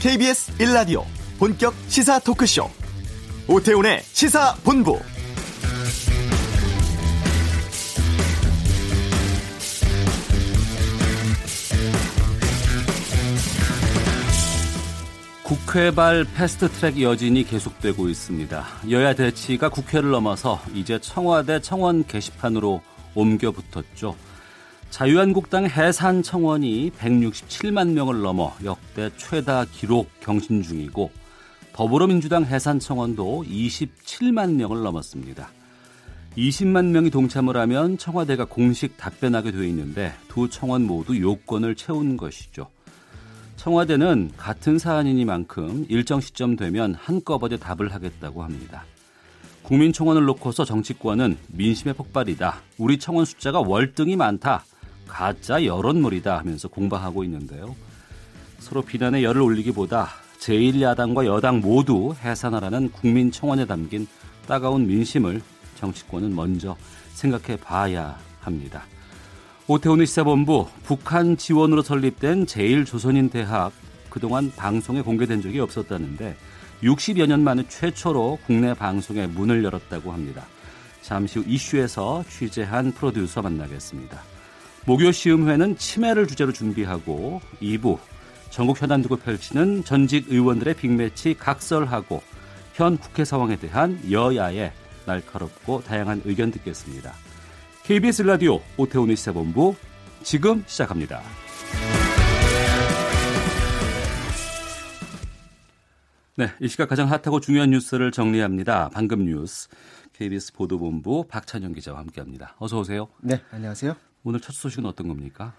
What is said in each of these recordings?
KBS 1라디오 본격 시사 토크쇼 오태훈의 시사본부. 국회발 패스트트랙 여진이 계속되고 있습니다. 여야 대치가 국회를 넘어서 이제 청와대 청원 게시판으로 옮겨 붙었죠. 자유한국당 해산 청원이 167만 명을 넘어 역대 최다 기록 경신 중이고 더불어민주당 해산 청원도 27만 명을 넘었습니다. 20만 명이 동참을 하면 청와대가 공식 답변하게 돼 있는데 두 청원 모두 요건을 채운 것이죠. 청와대는 같은 사안이니만큼 일정 시점 되면 한꺼번에 답을 하겠다고 합니다. 국민청원을 놓고서 정치권은 민심의 폭발이다, 우리 청원 숫자가 월등히 많다, 가짜 여론몰이다 하면서 공방하고 있는데요. 서로 비난에 열을 올리기보다 제1야당과 여당 모두 해산하라는 국민청원에 담긴 따가운 민심을 정치권은 먼저 생각해 봐야 합니다. 오태훈의 시사본부, 북한 지원으로 설립된 제1조선인대학, 그동안 방송에 공개된 적이 없었다는데 60여 년 만에 최초로 국내 방송에 문을 열었다고 합니다. 잠시 후 이슈에서 취재한 프로듀서 만나겠습니다. 목요 시음회는 치매를 주제로 준비하고 2부, 전국 현안 두고 펼치는 전직 의원들의 빅매치 각설하고 현 국회 상황에 대한 여야의 날카롭고 다양한 의견 듣겠습니다. KBS 라디오 오태훈의 시사본부 지금 시작합니다. 네, 이 시각 가장 핫하고 중요한 뉴스를 정리합니다. 방금 뉴스 KBS 보도본부 박찬영 기자와 함께합니다. 어서 오세요. 네, 안녕하세요. 오늘 첫 소식은 어떤 겁니까?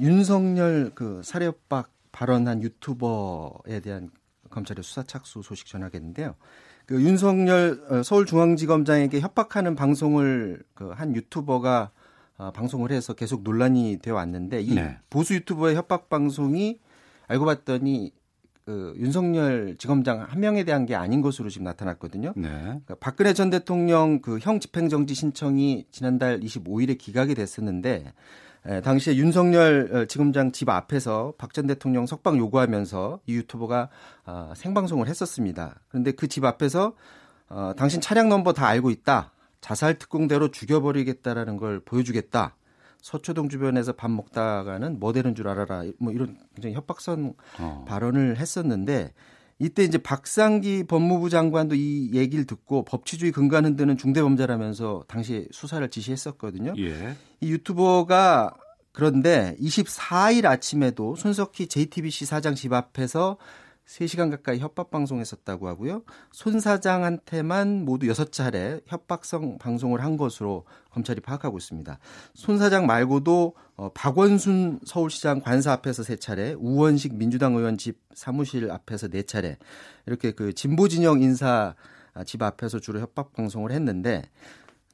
윤석열 살해협박 발언한 유튜버에 대한 검찰의 수사 착수 소식 전하겠는데요. 윤석열 서울중앙지검장에게 협박하는 방송을 한 유튜버가 방송을 해서 계속 논란이 되어 왔는데, 이 보수 유튜버의 협박 방송이 알고 봤더니 윤석열 지검장 한 명에 대한 게 아닌 것으로 지금 나타났거든요. 그러니까 박근혜 전 대통령 형 집행정지 신청이 지난달 25일에 기각이 됐었는데, 당시에 윤석열 지검장 집 앞에서 박 전 대통령 석방 요구하면서 이 유튜버가 생방송을 했었습니다. 그런데 그 집 앞에서 당신 차량 넘버 다 알고 있다, 자살 특공대로 죽여버리겠다라는 걸 보여주겠다, 서초동 주변에서 밥 먹다가는 뭐 되는 줄 알아라, 뭐 이런 굉장히 협박성 발언을 했었는데, 이때 이제 박상기 법무부 장관도 이 얘기를 듣고 법치주의 근간 흔드는 중대범죄라면서 당시 수사를 지시했었거든요. 예. 이 유튜버가 그런데 24일 아침에도 손석희 JTBC 사장 집 앞에서 3시간 가까이 협박 방송했었다고 하고요. 손 사장한테만 모두 6차례 협박성 방송을 한 것으로 검찰이 파악하고 있습니다. 손 사장 말고도 박원순 서울시장 관사 앞에서 3차례, 우원식 민주당 의원 집 사무실 앞에서 4차례, 이렇게 진보 진영 인사 집 앞에서 주로 협박 방송을 했는데,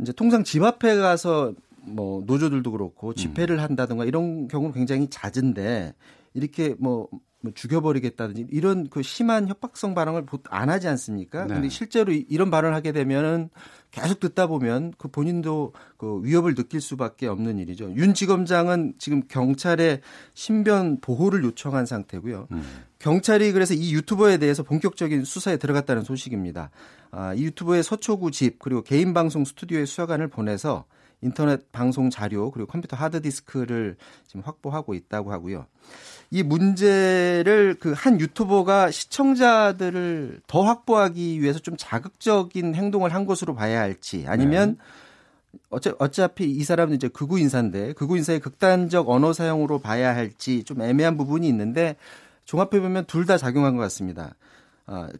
이제 통상 집 앞에 가서 뭐 노조들도 그렇고 집회를 한다든가 이런 경우는 굉장히 잦은데, 이렇게 뭐 죽여버리겠다든지 이런 심한 협박성 발언을 안 하지 않습니까? 그런데 실제로 이런 발언을 하게 되면은 계속 듣다 보면 본인도 위협을 느낄 수밖에 없는 일이죠. 윤 지검장은 지금 경찰에 신변 보호를 요청한 상태고요. 경찰이 그래서 이 유튜버에 대해서 본격적인 수사에 들어갔다는 소식입니다. 이 유튜버의 서초구 집, 그리고 개인 방송 스튜디오에 수사관을 보내서 인터넷 방송 자료, 그리고 컴퓨터 하드디스크를 지금 확보하고 있다고 하고요. 이 문제를 한 유튜버가 시청자들을 더 확보하기 위해서 좀 자극적인 행동을 한 것으로 봐야 할지, 아니면 어차피 이 사람은 이제 극우 인사인데 극우 인사의 극단적 언어 사용으로 봐야 할지 좀 애매한 부분이 있는데, 종합해 보면 둘 다 작용한 것 같습니다.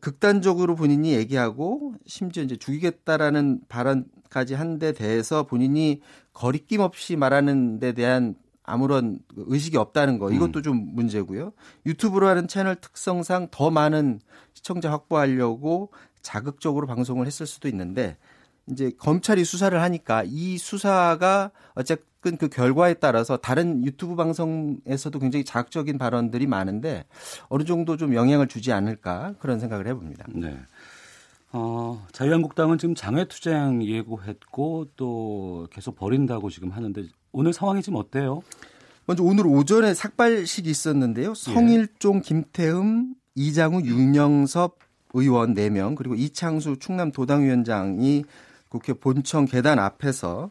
극단적으로 본인이 얘기하고 심지어 이제 죽이겠다라는 발언까지 한 데 대해서 본인이 거리낌 없이 말하는 데 대한 아무런 의식이 없다는 거, 이것도 좀 문제고요. 유튜브로 하는 채널 특성상 더 많은 시청자 확보하려고 자극적으로 방송을 했을 수도 있는데, 이제 검찰이 수사를 하니까 이 수사가 어쨌든 결과에 따라서 다른 유튜브 방송에서도 굉장히 자극적인 발언들이 많은데 어느 정도 좀 영향을 주지 않을까, 그런 생각을 해봅니다. 네. 자유한국당은 지금 장외투쟁 예고했고 또 계속 벌인다고 지금 하는데 오늘 상황이 지금 어때요? 먼저 오늘 오전에 삭발식이 있었는데요. 성일종, 김태흠, 이장우, 윤영섭 의원 4명 그리고 이창수 충남 도당위원장이 국회 본청 계단 앞에서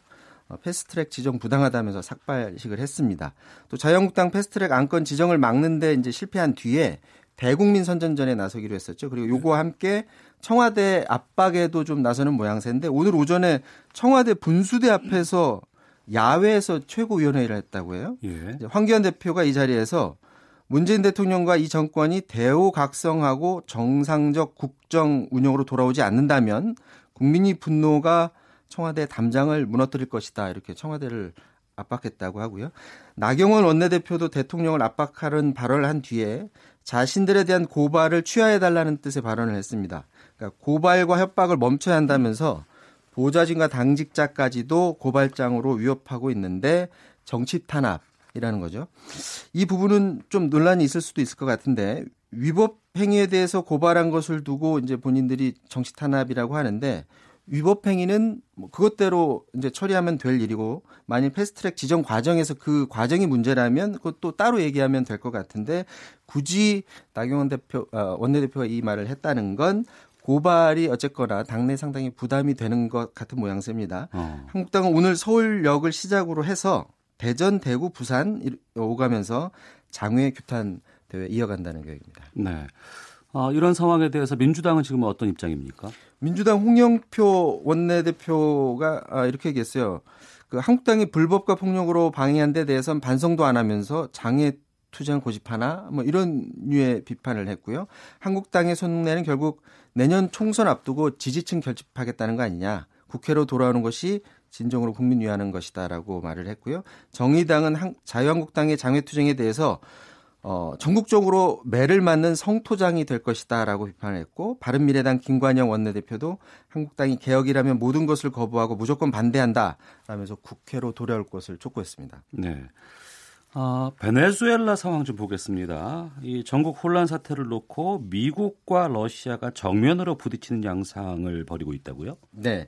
패스트트랙 지정 부당하다면서 삭발식을 했습니다. 또 자유한국당 패스트트랙 안건 지정을 막는데 이제 실패한 뒤에 대국민 선전전에 나서기로 했었죠. 그리고 요거와 함께 청와대 압박에도 좀 나서는 모양새인데 오늘 오전에 청와대 분수대 앞에서 야외에서 최고위원회를 했다고 해요. 예. 황교안 대표가 이 자리에서 문재인 대통령과 이 정권이 대오각성하고 정상적 국정 운영으로 돌아오지 않는다면 국민의 분노가 청와대 담장을 무너뜨릴 것이다. 이렇게 청와대를 압박했다고 하고요. 나경원 원내대표도 대통령을 압박하는 발언을 한 뒤에 자신들에 대한 고발을 취하해달라는 뜻의 발언을 했습니다. 그러니까 고발과 협박을 멈춰야 한다면서 보좌진과 당직자까지도 고발장으로 위협하고 있는데 정치 탄압이라는 거죠. 이 부분은 좀 논란이 있을 수도 있을 것 같은데 위법 행위에 대해서 고발한 것을 두고 이제 본인들이 정치 탄압이라고 하는데 위법 행위는 그것대로 이제 처리하면 될 일이고 만일 패스트트랙 지정 과정에서 그 과정이 문제라면 그것도 따로 얘기하면 될 것 같은데 굳이 나경원 원내대표가 이 말을 했다는 건 고발이 어쨌거나 당내 상당히 부담이 되는 것 같은 모양새입니다. 한국당은 오늘 서울역을 시작으로 해서 대전, 대구, 부산 오가면서 장외 규탄 대회 이어간다는 계획입니다. 네. 이런 상황에 대해서 민주당은 지금 어떤 입장입니까? 민주당 홍영표 원내대표가 이렇게 얘기했어요. 그 한국당이 불법과 폭력으로 방해한 데 대해서는 반성도 안 하면서 장외투쟁 고집하나 뭐 이런 류의 비판을 했고요. 한국당의 손흥래는 결국 내년 총선 앞두고 지지층 결집하겠다는 거 아니냐. 국회로 돌아오는 것이 진정으로 국민 위하는 것이다라고 말을 했고요. 정의당은 자유한국당의 장외투쟁에 대해서 전국적으로 매를 맞는 성토장이 될 것이다라고 비판을 했고 바른미래당 김관영 원내대표도 한국당이 개혁이라면 모든 것을 거부하고 무조건 반대한다라면서 국회로 돌아올 것을 촉구했습니다. 네, 베네수엘라 상황 좀 보겠습니다. 이 전국 혼란 사태를 놓고 미국과 러시아가 정면으로 부딪히는 양상을 벌이고 있다고요? 네.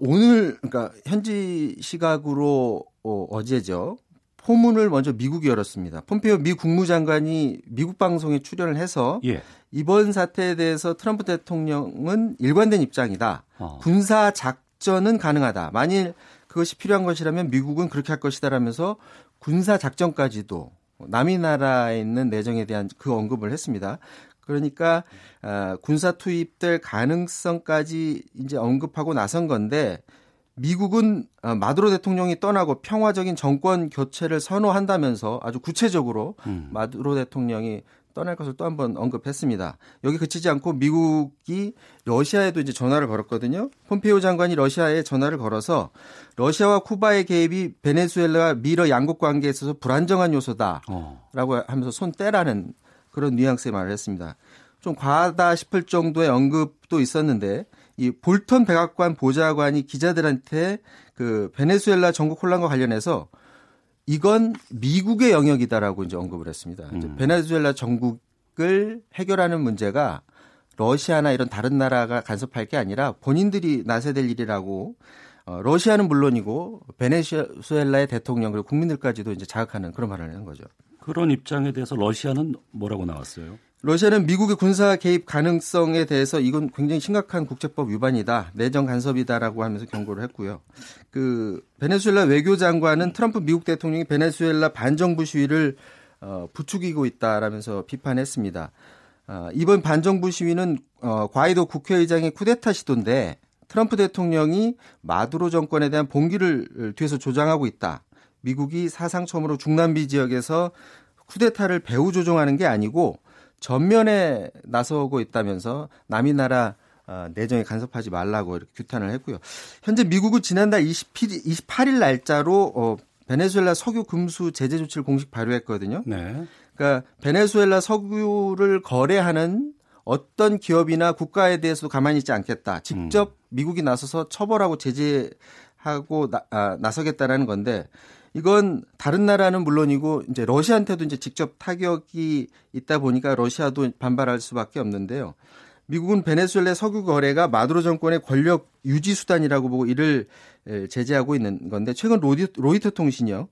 오늘 그러니까 현지 시각으로 어제죠. 포문을 먼저 미국이 열었습니다. 폼페이오 미 국무장관이 미국 방송에 출연을 해서 예. 이번 사태에 대해서 트럼프 대통령은 일관된 입장이다. 군사 작전은 가능하다. 만일 그것이 필요한 것이라면 미국은 그렇게 할 것이다라면서 군사 작전까지도 남이 나라에 있는 내정에 대한 그 언급을 했습니다. 그러니까 군사 투입될 가능성까지 이제 언급하고 나선 건데 미국은 마두로 대통령이 떠나고 평화적인 정권 교체를 선호한다면서 아주 구체적으로 마두로 대통령이 떠날 것을 또 한 번 언급했습니다. 여기 그치지 않고 미국이 러시아에도 이제 전화를 걸었거든요. 폼페이오 장관이 러시아에 전화를 걸어서 러시아와 쿠바의 개입이 베네수엘라와 미러 양국 관계에 있어서 불안정한 요소다라고 하면서 손 떼라는 그런 뉘앙스의 말을 했습니다. 좀 과하다 싶을 정도의 언급도 있었는데 이 볼턴 백악관 보좌관이 기자들한테 그 베네수엘라 전국 혼란과 관련해서 이건 미국의 영역이다라고 이제 언급을 했습니다. 이제 베네수엘라 전국을 해결하는 문제가 러시아나 이런 다른 나라가 간섭할 게 아니라 본인들이 나서야 될 일이라고 러시아는 물론이고 베네수엘라의 대통령 그리고 국민들까지도 이제 자극하는 그런 말을 하는 거죠. 그런 입장에 대해서 러시아는 뭐라고 나왔어요? 러시아는 미국의 군사 개입 가능성에 대해서 이건 굉장히 심각한 국제법 위반이다. 내정 간섭이다라고 하면서 경고를 했고요. 그 베네수엘라 외교장관은 트럼프 미국 대통령이 베네수엘라 반정부 시위를 부추기고 있다라면서 비판했습니다. 이번 반정부 시위는 과이도 국회의장의 쿠데타 시도인데 트럼프 대통령이 마두로 정권에 대한 봉기를 뒤에서 조장하고 있다. 미국이 사상 처음으로 중남미 지역에서 쿠데타를 배후 조종하는 게 아니고 전면에 나서고 있다면서 남이 나라 내정에 간섭하지 말라고 이렇게 규탄을 했고요. 현재 미국은 지난달 28일 날짜로 베네수엘라 석유 금수 제재 조치를 공식 발효했거든요. 네. 그러니까 베네수엘라 석유를 거래하는 어떤 기업이나 국가에 대해서도 가만히 있지 않겠다. 직접 미국이 나서서 처벌하고 제재하고 나서겠다라는 건데 이건 다른 나라는 물론이고 이제 러시아한테도 이제 직접 타격이 있다 보니까 러시아도 반발할 수밖에 없는데요. 미국은 베네수엘라 석유 거래가 마두로 정권의 권력 유지 수단이라고 보고 이를 제재하고 있는 건데 최근 로이터 통신이요.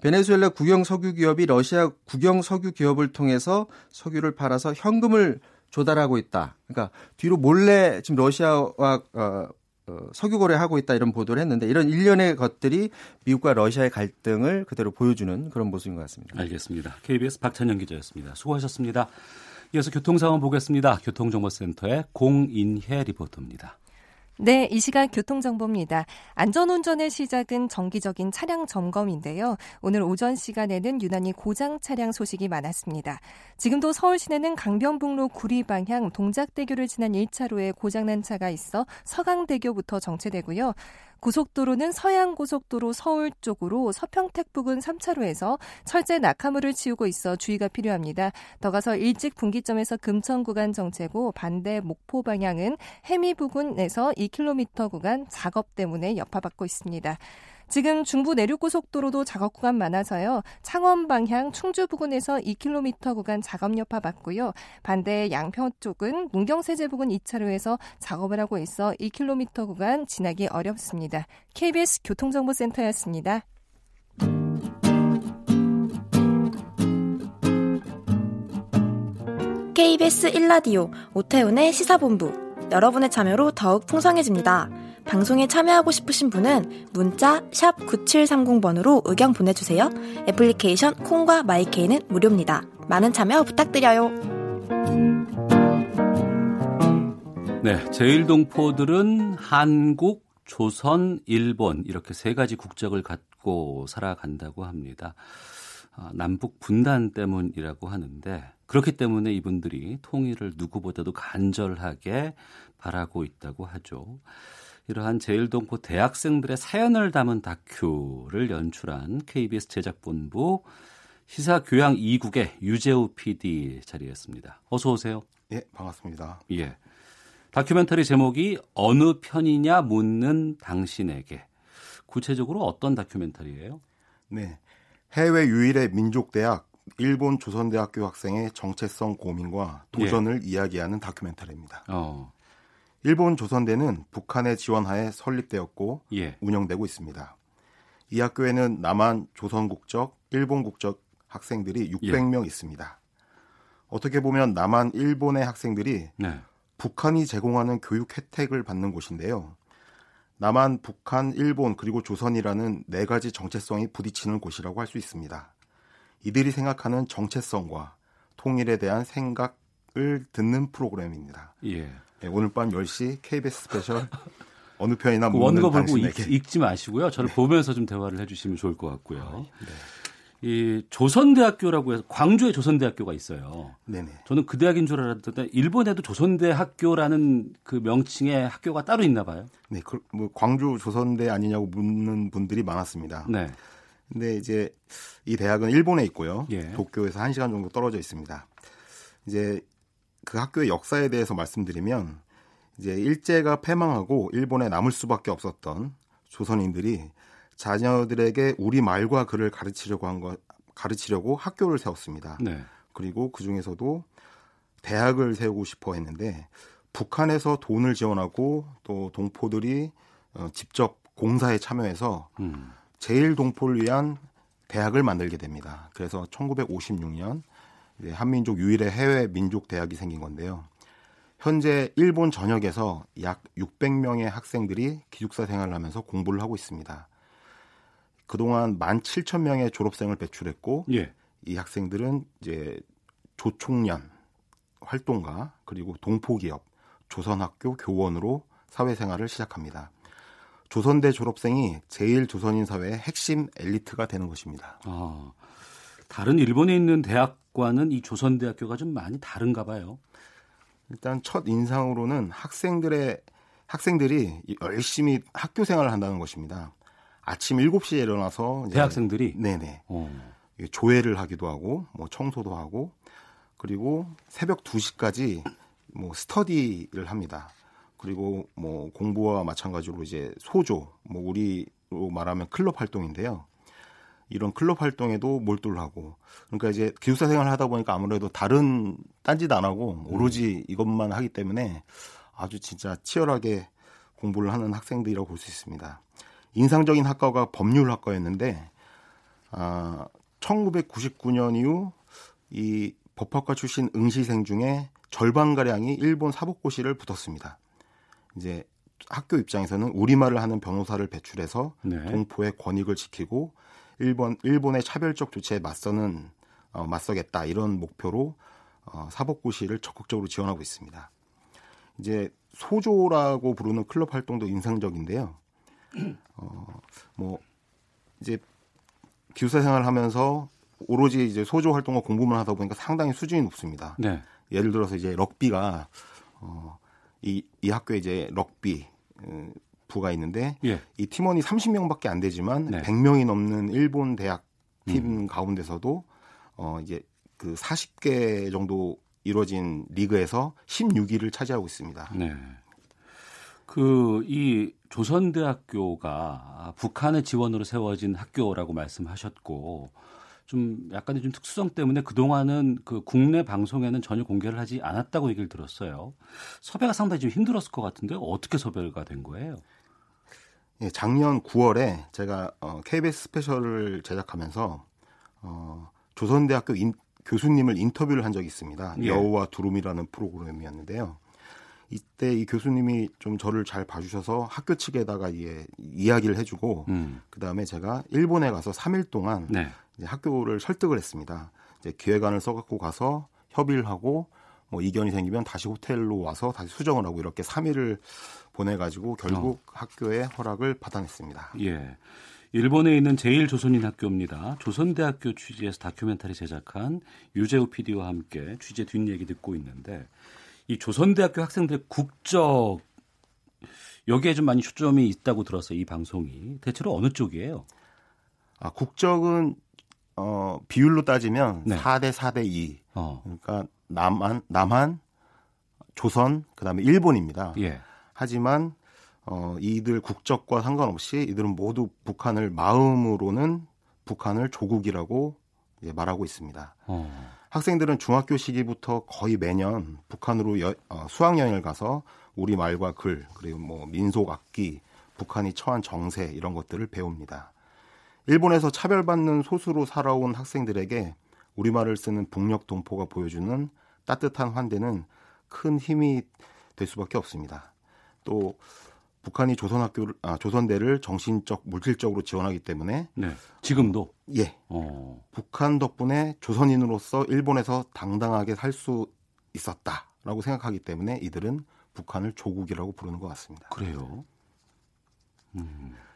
베네수엘라 국영 석유 기업이 러시아 국영 석유 기업을 통해서 석유를 팔아서 현금을 조달하고 있다. 그러니까 뒤로 몰래 지금 러시아와 석유 거래하고 있다 이런 보도를 했는데 이런 일련의 것들이 미국과 러시아의 갈등을 그대로 보여주는 그런 모습인 것 같습니다. 알겠습니다. KBS 박찬영 기자였습니다. 수고하셨습니다. 이어서 교통 상황 보겠습니다. 교통정보센터의 공인혜 리포터입니다. 네, 이 시각 교통정보입니다. 안전운전의 시작은 정기적인 차량 점검인데요. 오늘 오전 시간에는 유난히 고장 차량 소식이 많았습니다. 지금도 서울 시내는 강변북로 구리 방향 동작대교를 지난 1차로에 고장난 차가 있어 서강대교부터 정체되고요. 고속도로는 서양고속도로 서울 쪽으로 서평택 부근 3차로에서 철제 낙하물을 치우고 있어 주의가 필요합니다. 더 가서 일찍 분기점에서 금천 구간 정체고 반대 목포 방향은 해미 부근에서 2km 구간 작업 때문에 여파받고 있습니다. 지금 중부 내륙고속도로도 작업 구간 많아서요. 창원 방향 충주 부근에서 2km 구간 작업 여파 받고요. 반대 양평 쪽은 문경세제 부근 2차로에서 작업을 하고 있어 2km 구간 지나기 어렵습니다. KBS 교통정보센터였습니다. KBS 1라디오 오태훈의 시사본부. 여러분의 참여로 더욱 풍성해집니다. 방송에 참여하고 싶으신 분은 문자 샵 9730번으로 의견 보내주세요. 애플리케이션 콩과 마이케이는 무료입니다. 많은 참여 부탁드려요. 네, 제1동포들은 한국, 조선, 일본 이렇게 세 가지 국적을 갖고 살아간다고 합니다. 남북 분단 때문이라고 하는데 그렇기 때문에 이분들이 통일을 누구보다도 간절하게 바라고 있다고 하죠. 이러한 제1동포 대학생들의 사연을 담은 다큐를 연출한 KBS 제작본부 시사교양 2국의 유재우 PD 자리였습니다. 어서 오세요. 예, 반갑습니다. 예, 다큐멘터리 제목이 어느 편이냐 묻는 당신에게. 구체적으로 어떤 다큐멘터리예요? 네, 해외 유일의 민족대학 일본 조선대학교 학생의 정체성 고민과 도전을 이야기하는 다큐멘터리입니다. 일본 조선대는 북한의 지원하에 설립되었고 운영되고 있습니다. 이 학교에는 남한, 조선 국적, 일본 국적 학생들이 600명 있습니다. 어떻게 보면 남한, 일본의 학생들이 북한이 제공하는 교육 혜택을 받는 곳인데요. 남한, 북한, 일본 그리고 조선이라는 네 가지 정체성이 부딪히는 곳이라고 할 수 있습니다. 이들이 생각하는 정체성과 통일에 대한 생각을 듣는 프로그램입니다. 예. 네, 오늘 밤 10시 KBS 스페셜 어느 편이나 묻는 원고 당신에게. 보고 읽지 마시고요. 저를 보면서 좀 대화를 해주시면 좋을 것 같고요. 이 조선대학교라고 해서 광주에 조선대학교가 있어요. 네네. 저는 그 대학인 줄 알았는데 일본에도 조선대학교라는 그 명칭의 학교가 따로 있나 봐요. 네, 뭐 광주 조선대 아니냐고 묻는 분들이 많았습니다. 네. 근데 이제 이 대학은 일본에 있고요. 도쿄에서 1시간 정도 떨어져 있습니다. 이제 그 학교의 역사에 대해서 말씀드리면 이제 일제가 패망하고 일본에 남을 수밖에 없었던 조선인들이 자녀들에게 우리 말과 글을 가르치려고 학교를 세웠습니다. 네. 그리고 그 중에서도 대학을 세우고 싶어 했는데 북한에서 돈을 지원하고 또 동포들이 직접 공사에 참여해서 제1동포를 위한 대학을 만들게 됩니다. 그래서 1956년 한민족 유일의 해외 민족 대학이 생긴 건데요. 현재 일본 전역에서 약 600명의 학생들이 기숙사 생활을 하면서 공부를 하고 있습니다. 그동안 17,000명의 졸업생을 배출했고 이 학생들은 이제 조총련 활동가 그리고 동포기업, 조선학교 교원으로 사회생활을 시작합니다. 조선대 졸업생이 제1조선인 사회의 핵심 엘리트가 되는 것입니다. 아, 다른 일본에 있는 대학과는 이 조선대학교가 좀 많이 다른가 봐요. 일단 첫 인상으로는 학생들이 열심히 학교 생활을 한다는 것입니다. 아침 7시에 일어나서 대학생들이? 네네. 조회를 하기도 하고 뭐 청소도 하고 그리고 새벽 2시까지 뭐 스터디를 합니다. 그리고 뭐 공부와 마찬가지로 이제 소조, 뭐 우리로 말하면 클럽 활동인데요. 이런 클럽 활동에도 몰두를 하고, 그러니까 이제 기숙사 생활을 하다 보니까 아무래도 다른 딴짓 안 하고 오로지 이것만 하기 때문에 아주 진짜 치열하게 공부를 하는 학생들이라고 볼 수 있습니다. 인상적인 학과가 법률학과였는데 아, 1999년 이후 이 법학과 출신 응시생 중에 절반가량이 일본 사법고시를 붙었습니다. 이제 학교 입장에서는 우리말을 하는 변호사를 배출해서 네. 동포의 권익을 지키고 일본의 차별적 조치에 맞서겠다 이런 목표로 사법고시를 적극적으로 지원하고 있습니다. 이제 소조라고 부르는 클럽 활동도 인상적인데요. 뭐 이제 기숙사 생활하면서 오로지 이제 소조 활동과 공부만 하다 보니까 상당히 수준이 높습니다. 네. 예를 들어서 이제 럭비가 이 학교에 이제 럭비 부가 있는데 예. 이 팀원이 30명밖에 안 되지만 네. 100명이 넘는 일본 대학 팀 가운데서도 이제 그 40개 정도 이루어진 리그에서 16위를 차지하고 있습니다. 네. 그 이 조선대학교가 북한의 지원으로 세워진 학교라고 말씀하셨고 좀 약간의 좀 특수성 때문에 그동안은 그 국내 방송에는 전혀 공개를 하지 않았다고 얘기를 들었어요. 섭외가 상당히 좀 힘들었을 것 같은데 어떻게 섭외가 된 거예요? 예, 작년 9월에 제가 KBS 스페셜을 제작하면서 조선대학교 교수님을 인터뷰를 한 적이 있습니다. 예. 여우와 두루미라는 프로그램이었는데요. 이때 이 교수님이 좀 저를 잘 봐주셔서 학교 측에다가 이야기를 해주고 그다음에 제가 일본에 가서 3일 동안 네. 이제 학교를 설득을 했습니다. 이제 기획안을 써갖고 가서 협의를 하고 뭐 이견이 생기면 다시 호텔로 와서 다시 수정을 하고 이렇게 3일을 보내가지고 결국 학교의 허락을 받아냈습니다. 예, 일본에 있는 제1조선인 학교입니다. 조선대학교 취재에서 다큐멘터리 제작한 유재우 PD와 함께 취재 뒷얘기 듣고 있는데 이 조선대학교 학생들의 국적 여기에 좀 많이 초점이 있다고 들었어요. 이 방송이 대체로 어느 쪽이에요? 아, 국적은 비율로 따지면 네. 4대 2. 그러니까 남한, 조선, 그다음에 일본입니다. 예. 하지만 이들 국적과 상관없이 이들은 모두 마음으로는 북한을 조국이라고 이제 말하고 있습니다. 학생들은 중학교 시기부터 거의 매년 북한으로 수학여행을 가서 우리말과 글, 그리고 뭐 민속 악기, 북한이 처한 정세 이런 것들을 배웁니다. 일본에서 차별받는 소수로 살아온 학생들에게 우리말을 쓰는 북녘 동포가 보여주는 따뜻한 환대는 큰 힘이 될 수밖에 없습니다. 또 북한이 조선대를 정신적, 물질적으로 지원하기 때문에 네, 지금도? 예. 북한 덕분에 조선인으로서 일본에서 당당하게 살 수 있었다라고 생각하기 때문에 이들은 북한을 조국이라고 부르는 것 같습니다. 그래요?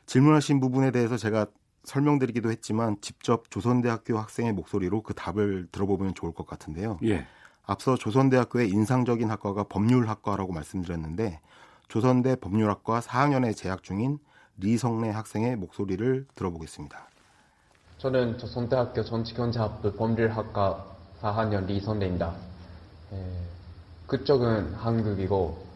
질문하신 부분에 대해서 제가 설명드리기도 했지만 직접 조선대학교 학생의 목소리로 그 답을 들어보면 좋을 것 같은데요. 예. 앞서 조선대학교의 인상적인 학과가 법률학과라고 말씀드렸는데 조선대 법률학과 4학년에 재학 중인 리성래 학생의 목소리를 들어보겠습니다. 저는 조선대학교 정치경제학부 법률학과 4학년 리성래입니다. 그쪽은 한국이고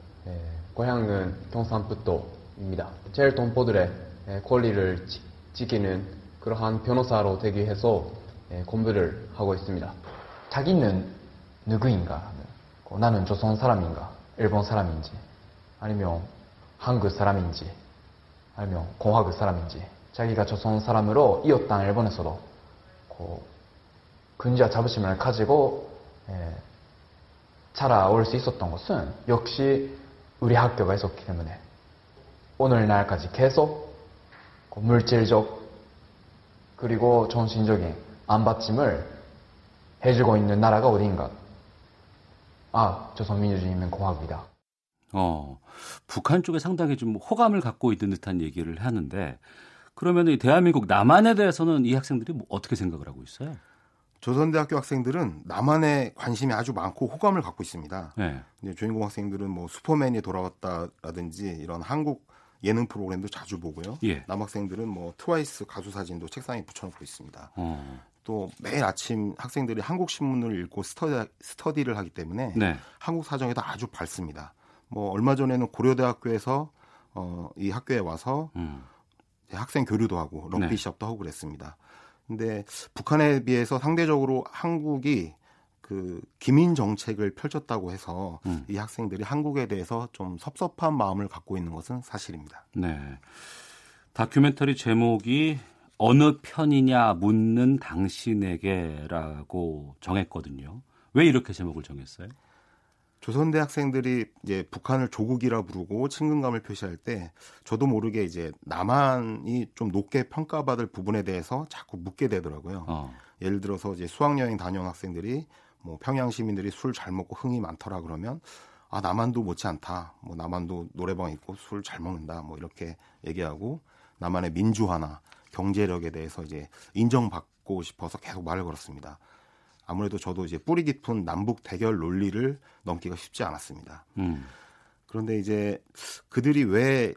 고향은 경상북도입니다. 제일 동포들의 권리를 지키는 그러한 변호사로 되기 위해서 공부를 하고 있습니다. 자기는 누구인가? 나는 조선 사람인가? 일본 사람인지? 아니면 한국 사람인지? 아니면 공화국 사람인지? 자기가 조선 사람으로 이 땅 일본에서도 군자 자부심을 가지고 살아올 수 있었던 것은 역시 우리 학교가 있었기 때문에 오늘날까지 계속 물질적 그리고 정신적인 안받침을 해주고 있는 나라가 어디인가? 아, 조선민주주의면 공화국이다. 북한 쪽에 상당히 좀 호감을 갖고 있는 듯한 얘기를 하는데 그러면 이 대한민국 남한에 대해서는 이 학생들이 뭐 어떻게 생각을 하고 있어요? 조선대학교 학생들은 남한에 관심이 아주 많고 호감을 갖고 있습니다. 네. 이제 주인공 학생들은 뭐 슈퍼맨이 돌아왔다라든지 이런 한국 예능 프로그램도 자주 보고요. 예. 남학생들은 뭐 트와이스 가수 사진도 책상에 붙여놓고 있습니다. 또 매일 아침 학생들이 한국 신문을 읽고 스터디를 하기 때문에 네. 한국 사정에도 아주 밝습니다. 뭐 얼마 전에는 고려대학교에서 이 학교에 와서 학생 교류도 하고 럭비 네. 시합도 하고 그랬습니다. 근데 북한에 비해서 상대적으로 한국이 그 기민 정책을 펼쳤다고 해서 이 학생들이 한국에 대해서 좀 섭섭한 마음을 갖고 있는 것은 사실입니다. 네. 다큐멘터리 제목이 어느 편이냐 묻는 당신에게라고 정했거든요. 왜 이렇게 제목을 정했어요? 조선대학생들이 이제 북한을 조국이라 부르고 친근감을 표시할 때 저도 모르게 이제 남한이 좀 높게 평가받을 부분에 대해서 자꾸 묻게 되더라고요. 예를 들어서 이제 수학여행 다녀온 학생들이 뭐 평양 시민들이 술 잘 먹고 흥이 많더라 그러면 아 남한도 못지않다. 뭐 남한도 노래방 있고 술 잘 먹는다. 뭐 이렇게 얘기하고 남한의 민주화나 경제력에 대해서 이제 인정받고 싶어서 계속 말을 걸었습니다. 아무래도 저도 이제 뿌리 깊은 남북 대결 논리를 넘기가 쉽지 않았습니다. 그런데 이제 그들이 왜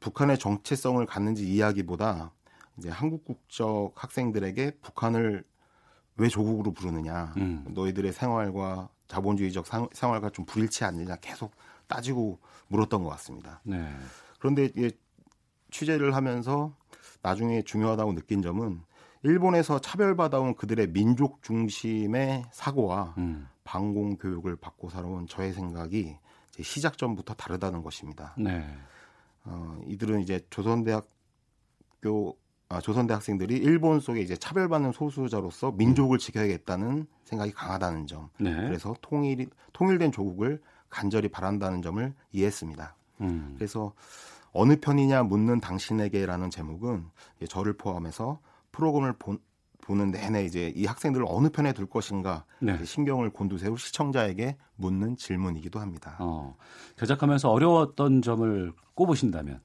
북한의 정체성을 갖는지 이야기보다 이제 한국 국적 학생들에게 북한을 왜 조국으로 부르느냐, 너희들의 생활과 자본주의적 생활과 좀 불일치 않느냐 계속 따지고 물었던 것 같습니다. 네. 그런데 취재를 하면서 나중에 중요하다고 느낀 점은 일본에서 차별받아온 그들의 민족 중심의 사고와 반공 교육을 받고 살아온 저의 생각이 이제 시작점부터 다르다는 것입니다. 네. 이들은 이제 조선대학생들이 일본 속에 이제 차별받는 소수자로서 민족을 지켜야겠다는 생각이 강하다는 점. 네. 그래서 통일된 조국을 간절히 바란다는 점을 이해했습니다. 그래서 어느 편이냐 묻는 당신에게라는 제목은 저를 포함해서 프로그램을 보는 내내 이제 이 학생들을 어느 편에 둘 것인가 네. 신경을 곤두세울 시청자에게 묻는 질문이기도 합니다. 제작하면서 어려웠던 점을 꼽으신다면?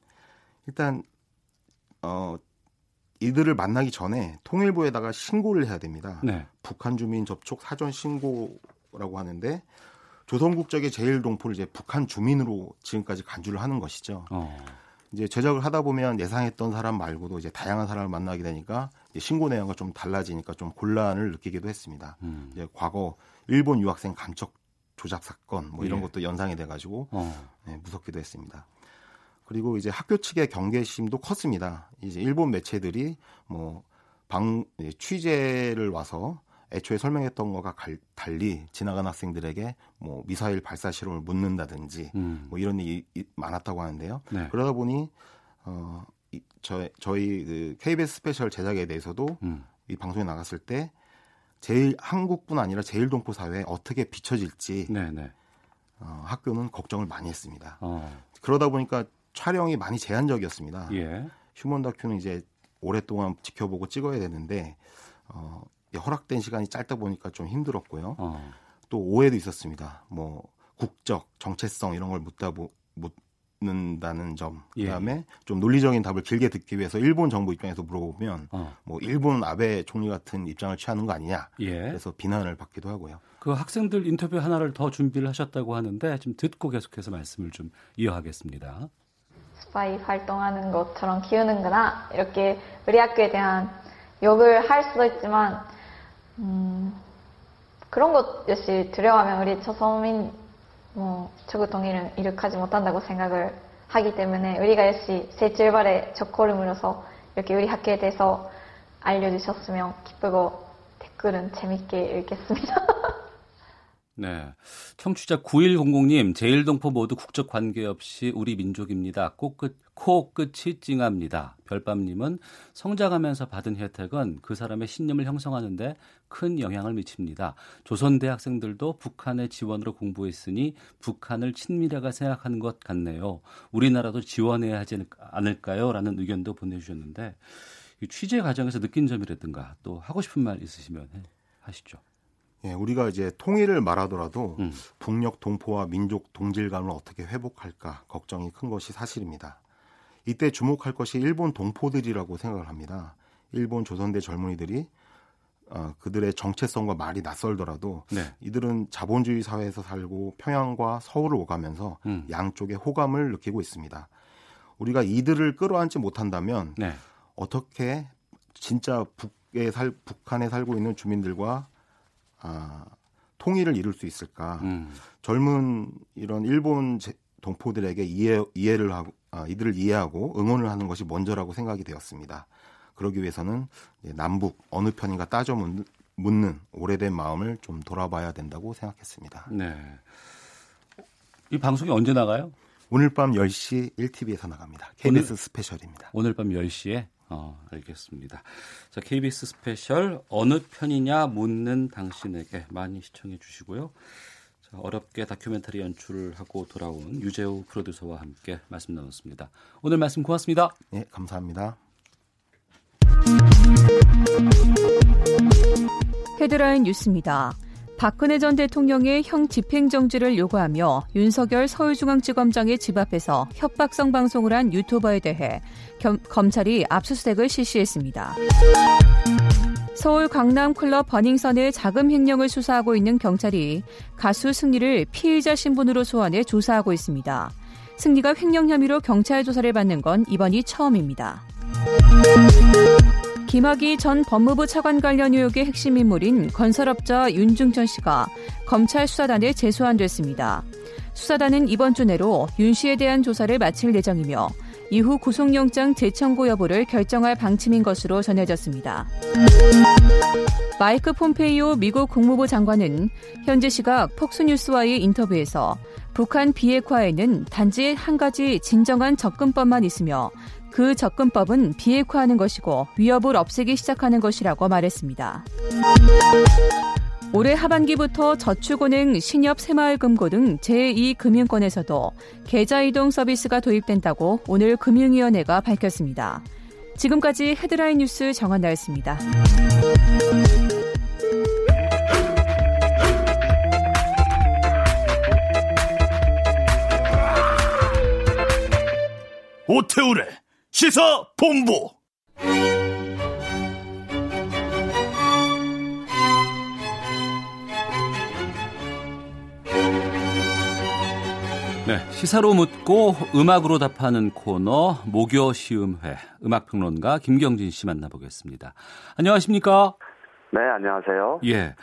일단 이들을 만나기 전에 통일부에다가 신고를 해야 됩니다. 네. 북한 주민 접촉 사전 신고라고 하는데 조선 국적의 제1동포를 이제 북한 주민으로 지금까지 간주를 하는 것이죠. 이제 제작을 하다 보면 예상했던 사람 말고도 이제 다양한 사람을 만나게 되니까 이제 신고 내용과 좀 달라지니까 좀 곤란을 느끼기도 했습니다. 이제 과거 일본 유학생 간첩 조작 사건 뭐 이런 것도 연상이 돼가지고 네, 무섭기도 했습니다. 그리고 이제 학교 측의 경계심도 컸습니다. 이제 일본 매체들이 뭐 취재를 와서 애초에 설명했던 것과 달리 지나간 학생들에게 뭐 미사일 발사 실험을 묻는다든지 뭐 이런 일이 많았다고 하는데요. 네. 그러다 보니 저희 그 KBS 스페셜 제작에 대해서도 이 방송에 나갔을 때 제일 한국뿐 아니라 제1동포 사회에 어떻게 비춰질지 네. 학교는 걱정을 많이 했습니다. 그러다 보니까 촬영이 많이 제한적이었습니다. 예. 휴먼 다큐는 이제 오랫동안 지켜보고 찍어야 되는데 허락된 시간이 짧다 보니까 좀 힘들었고요. 또 오해도 있었습니다. 뭐 국적, 정체성 이런 걸 묻는다는 점. 그다음에 좀 논리적인 답을 길게 듣기 위해서 일본 정부 입장에서 물어보면 뭐 일본 아베 총리 같은 입장을 취하는 거 아니냐. 그래서 비난을 받기도 하고요. 그 학생들 인터뷰 하나를 더 준비를 하셨다고 하는데 좀 듣고 계속해서 말씀을 좀 이어가겠습니다. 스파이 활동하는 것처럼 키우는구나. 이렇게 우리 학교에 대한 욕을 할 수도 있지만 그런 것 역시 두려워하면 우리 조선민 조국 통일을 이룩하지 못한다고 생각을 하기 때문에 우리가 역시 새 출발에 첫 걸음으로서 이렇게 우리 학교에 대해서 알려주셨으면 기쁘고 댓글은 재밌게 읽겠습니다. 네, 청취자 9100님 제1동포 모두 국적 관계없이 우리 민족입니다. 코끝이 찡합니다. 별밤님은 성장하면서 받은 혜택은 그 사람의 신념을 형성하는데 큰 영향을 미칩니다. 조선대 학생들도 북한의 지원으로 공부했으니 북한을 친밀하게 생각하는 것 같네요. 우리나라도 지원해야 하지 않을까요? 라는 의견도 보내주셨는데 취재 과정에서 느낀 점이라든가 또 하고 싶은 말 있으시면 하시죠. 예, 우리가 이제 통일을 말하더라도 북녘 동포와 민족 동질감을 어떻게 회복할까 걱정이 큰 것이 사실입니다. 이때 주목할 것이 일본 동포들이라고 생각을 합니다. 일본 조선대 젊은이들이 그들의 정체성과 말이 낯설더라도 이들은 자본주의 사회에서 살고 평양과 서울을 오가면서 양쪽의 호감을 느끼고 있습니다. 우리가 이들을 끌어안지 못한다면 어떻게 진짜 북한에 살고 있는 주민들과 통일을 이룰 수 있을까? 젊은 이런 일본 동포들에게 이해를 하고 이들을 이해하고 응원을 하는 것이 먼저라고 생각이 되었습니다. 그러기 위해서는 남북 어느 편인가 따져 묻는 오래된 마음을 좀 돌아봐야 된다고 생각했습니다. 네. 이 방송이 언제 나가요? 오늘 밤 10시 1TV에서 나갑니다. KBS 스페셜입니다. 오늘 밤 10시에? 알겠습니다. 자, KBS 스페셜 어느 편이냐 묻는 당신에게 많이 시청해 주시고요. 자, 어렵게 다큐멘터리 연출을 하고 돌아온 유재우 프로듀서와 함께 말씀 나눴습니다. 오늘 말씀 고맙습니다. 네, 감사합니다. 헤드라인 뉴스입니다. 박근혜 전 대통령의 형 집행정지를 요구하며 윤석열 서울중앙지검장의 집 앞에서 협박성 방송을 한 유튜버에 대해 검찰이 압수수색을 실시했습니다. 서울 강남클럽 버닝썬의 자금 횡령을 수사하고 있는 경찰이 가수 승리를 피의자 신분으로 소환해 조사하고 있습니다. 승리가 횡령 혐의로 경찰 조사를 받는 건 이번이 처음입니다. 김학의 전 법무부 차관 관련 의혹의 핵심 인물인 건설업자 윤중천 씨가 검찰 수사단에 재소환됐습니다. 수사단은 이번 주 내로 윤 씨에 대한 조사를 마칠 예정이며 이후 구속영장 재청구 여부를 결정할 방침인 것으로 전해졌습니다. 마이크 폼페이오 미국 국무부 장관은 현재 시각 폭스뉴스와의 인터뷰에서 북한 비핵화에는 단지 한 가지 진정한 접근법만 있으며 그 접근법은 비핵화하는 것이고 위협을 없애기 시작하는 것이라고 말했습니다. 올해 하반기부터 저축은행, 신협, 새마을금고 등 제2금융권에서도 계좌이동 서비스가 도입된다고 오늘 금융위원회가 밝혔습니다. 지금까지 헤드라인 뉴스 정한나였습니다. 오태우래 시사본부. 네, 시사로 묻고 음악으로 답하는 코너 목요시음회 음악평론가 김경진 씨 만나보겠습니다. 안녕하십니까? 네, 안녕하세요. 예,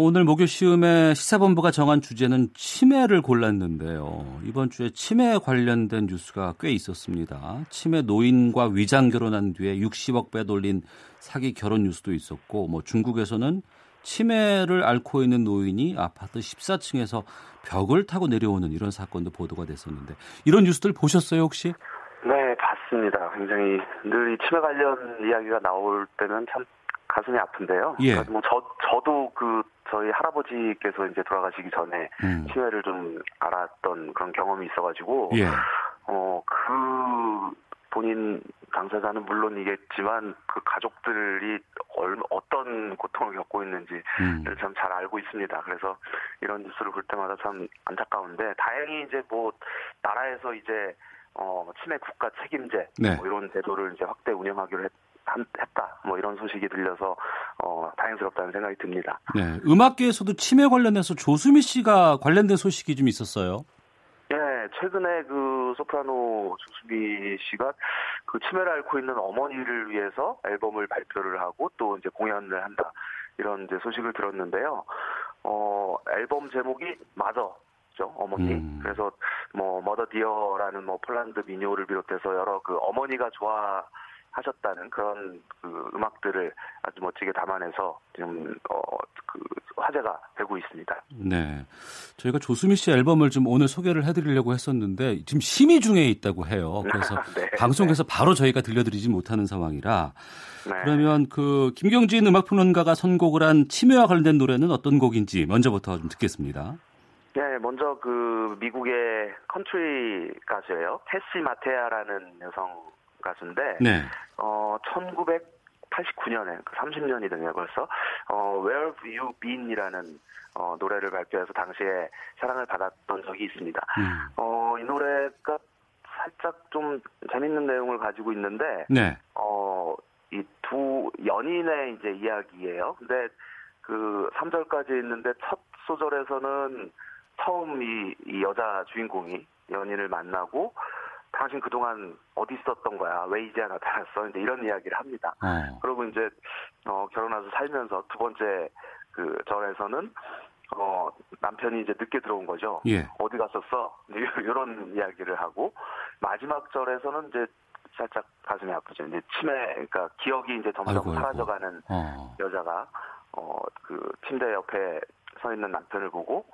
오늘 목요시음회 시사본부가 정한 주제는 치매를 골랐는데요. 이번 주에 치매에 관련된 뉴스가 꽤 있었습니다. 치매 노인과 위장 결혼한 뒤에 60억 배 돌린 사기 결혼 뉴스도 있었고, 뭐 중국에서는 치매를 앓고 있는 노인이 아파트 14층에서 벽을 타고 내려오는 이런 사건도 보도가 됐었는데, 이런 뉴스들 보셨어요 혹시? 네, 봤습니다. 굉장히 늘 이 치매 관련 이야기가 나올 때는 참 가슴이 아픈데요. 예. 그러니까 뭐 저도 그 저희 할아버지께서 이제 돌아가시기 전에 치매를 좀 알았던 그런 경험이 있어가지고, 예. 그 본인 당사자는 물론이겠지만 그 가족들이 어떤 고통을 겪고 있는지를 참 잘 알고 있습니다. 그래서 이런 뉴스를 볼 때마다 참 안타까운데, 다행히 이제 뭐 나라에서 이제 치매 국가 책임제, 네. 뭐 이런 제도를 이제 확대 운영하기로 했다. 뭐 이런 소식이 들려서 다행스럽다는 생각이 듭니다. 네, 음악계에서도 치매 관련해서 조수미 씨가 관련된 소식이 좀 있었어요. 네, 최근에 그 소프라노 조수미 씨가 그 치매를 앓고 있는 어머니를 위해서 앨범을 발표를 하고 또 이제 공연을 한다, 이런 이제 소식을 들었는데요. 앨범 제목이 마더죠, 어머니. 그래서 뭐 머더 디어라는 뭐 폴란드 민요를 비롯해서 여러 그 어머니가 좋아하셨다는 그런 그 음악들을 아주 멋지게 담아내서 지금 그 화제가 되고 있습니다. 네, 저희가 조수미 씨 앨범을 좀 오늘 소개를 해드리려고 했었는데 지금 심의 중에 있다고 해요. 그래서 네, 방송에서 네. 바로 저희가 들려드리지 못하는 상황이라. 네. 그러면 그 김경진 음악평론가가 선곡을 한 치매와 관련된 노래는 어떤 곡인지 먼저부터 좀 듣겠습니다. 네, 먼저 그 미국의 컨트리 가수예요. 캐시 마테아라는 여성 가수인데, 네. 1989년에 30년이 되네요 벌써. Where Have You Been이라는 노래를 발표해서 당시에 사랑을 받았던 적이 있습니다. 이 노래가 살짝 좀 재밌는 내용을 가지고 있는데, 네. 이 두 연인의 이제 이야기예요. 근데 그 3절까지 있는데 첫 소절에서는 처음 이 여자 주인공이 연인을 만나고, 당신 그동안 어디 있었던 거야? 왜 이제야 나타났어? 이제 이런 이야기를 합니다. 그리고 이제 결혼해서 살면서 두 번째 그 절에서는 남편이 이제 늦게 들어온 거죠. 예. 어디 갔었어? 이런 이야기를 하고, 마지막 절에서는 이제 살짝 가슴이 아프죠. 이제 치매, 그러니까 기억이 이제 점점 사라져가는 여자가 그 침대 옆에 서 있는 남편을 보고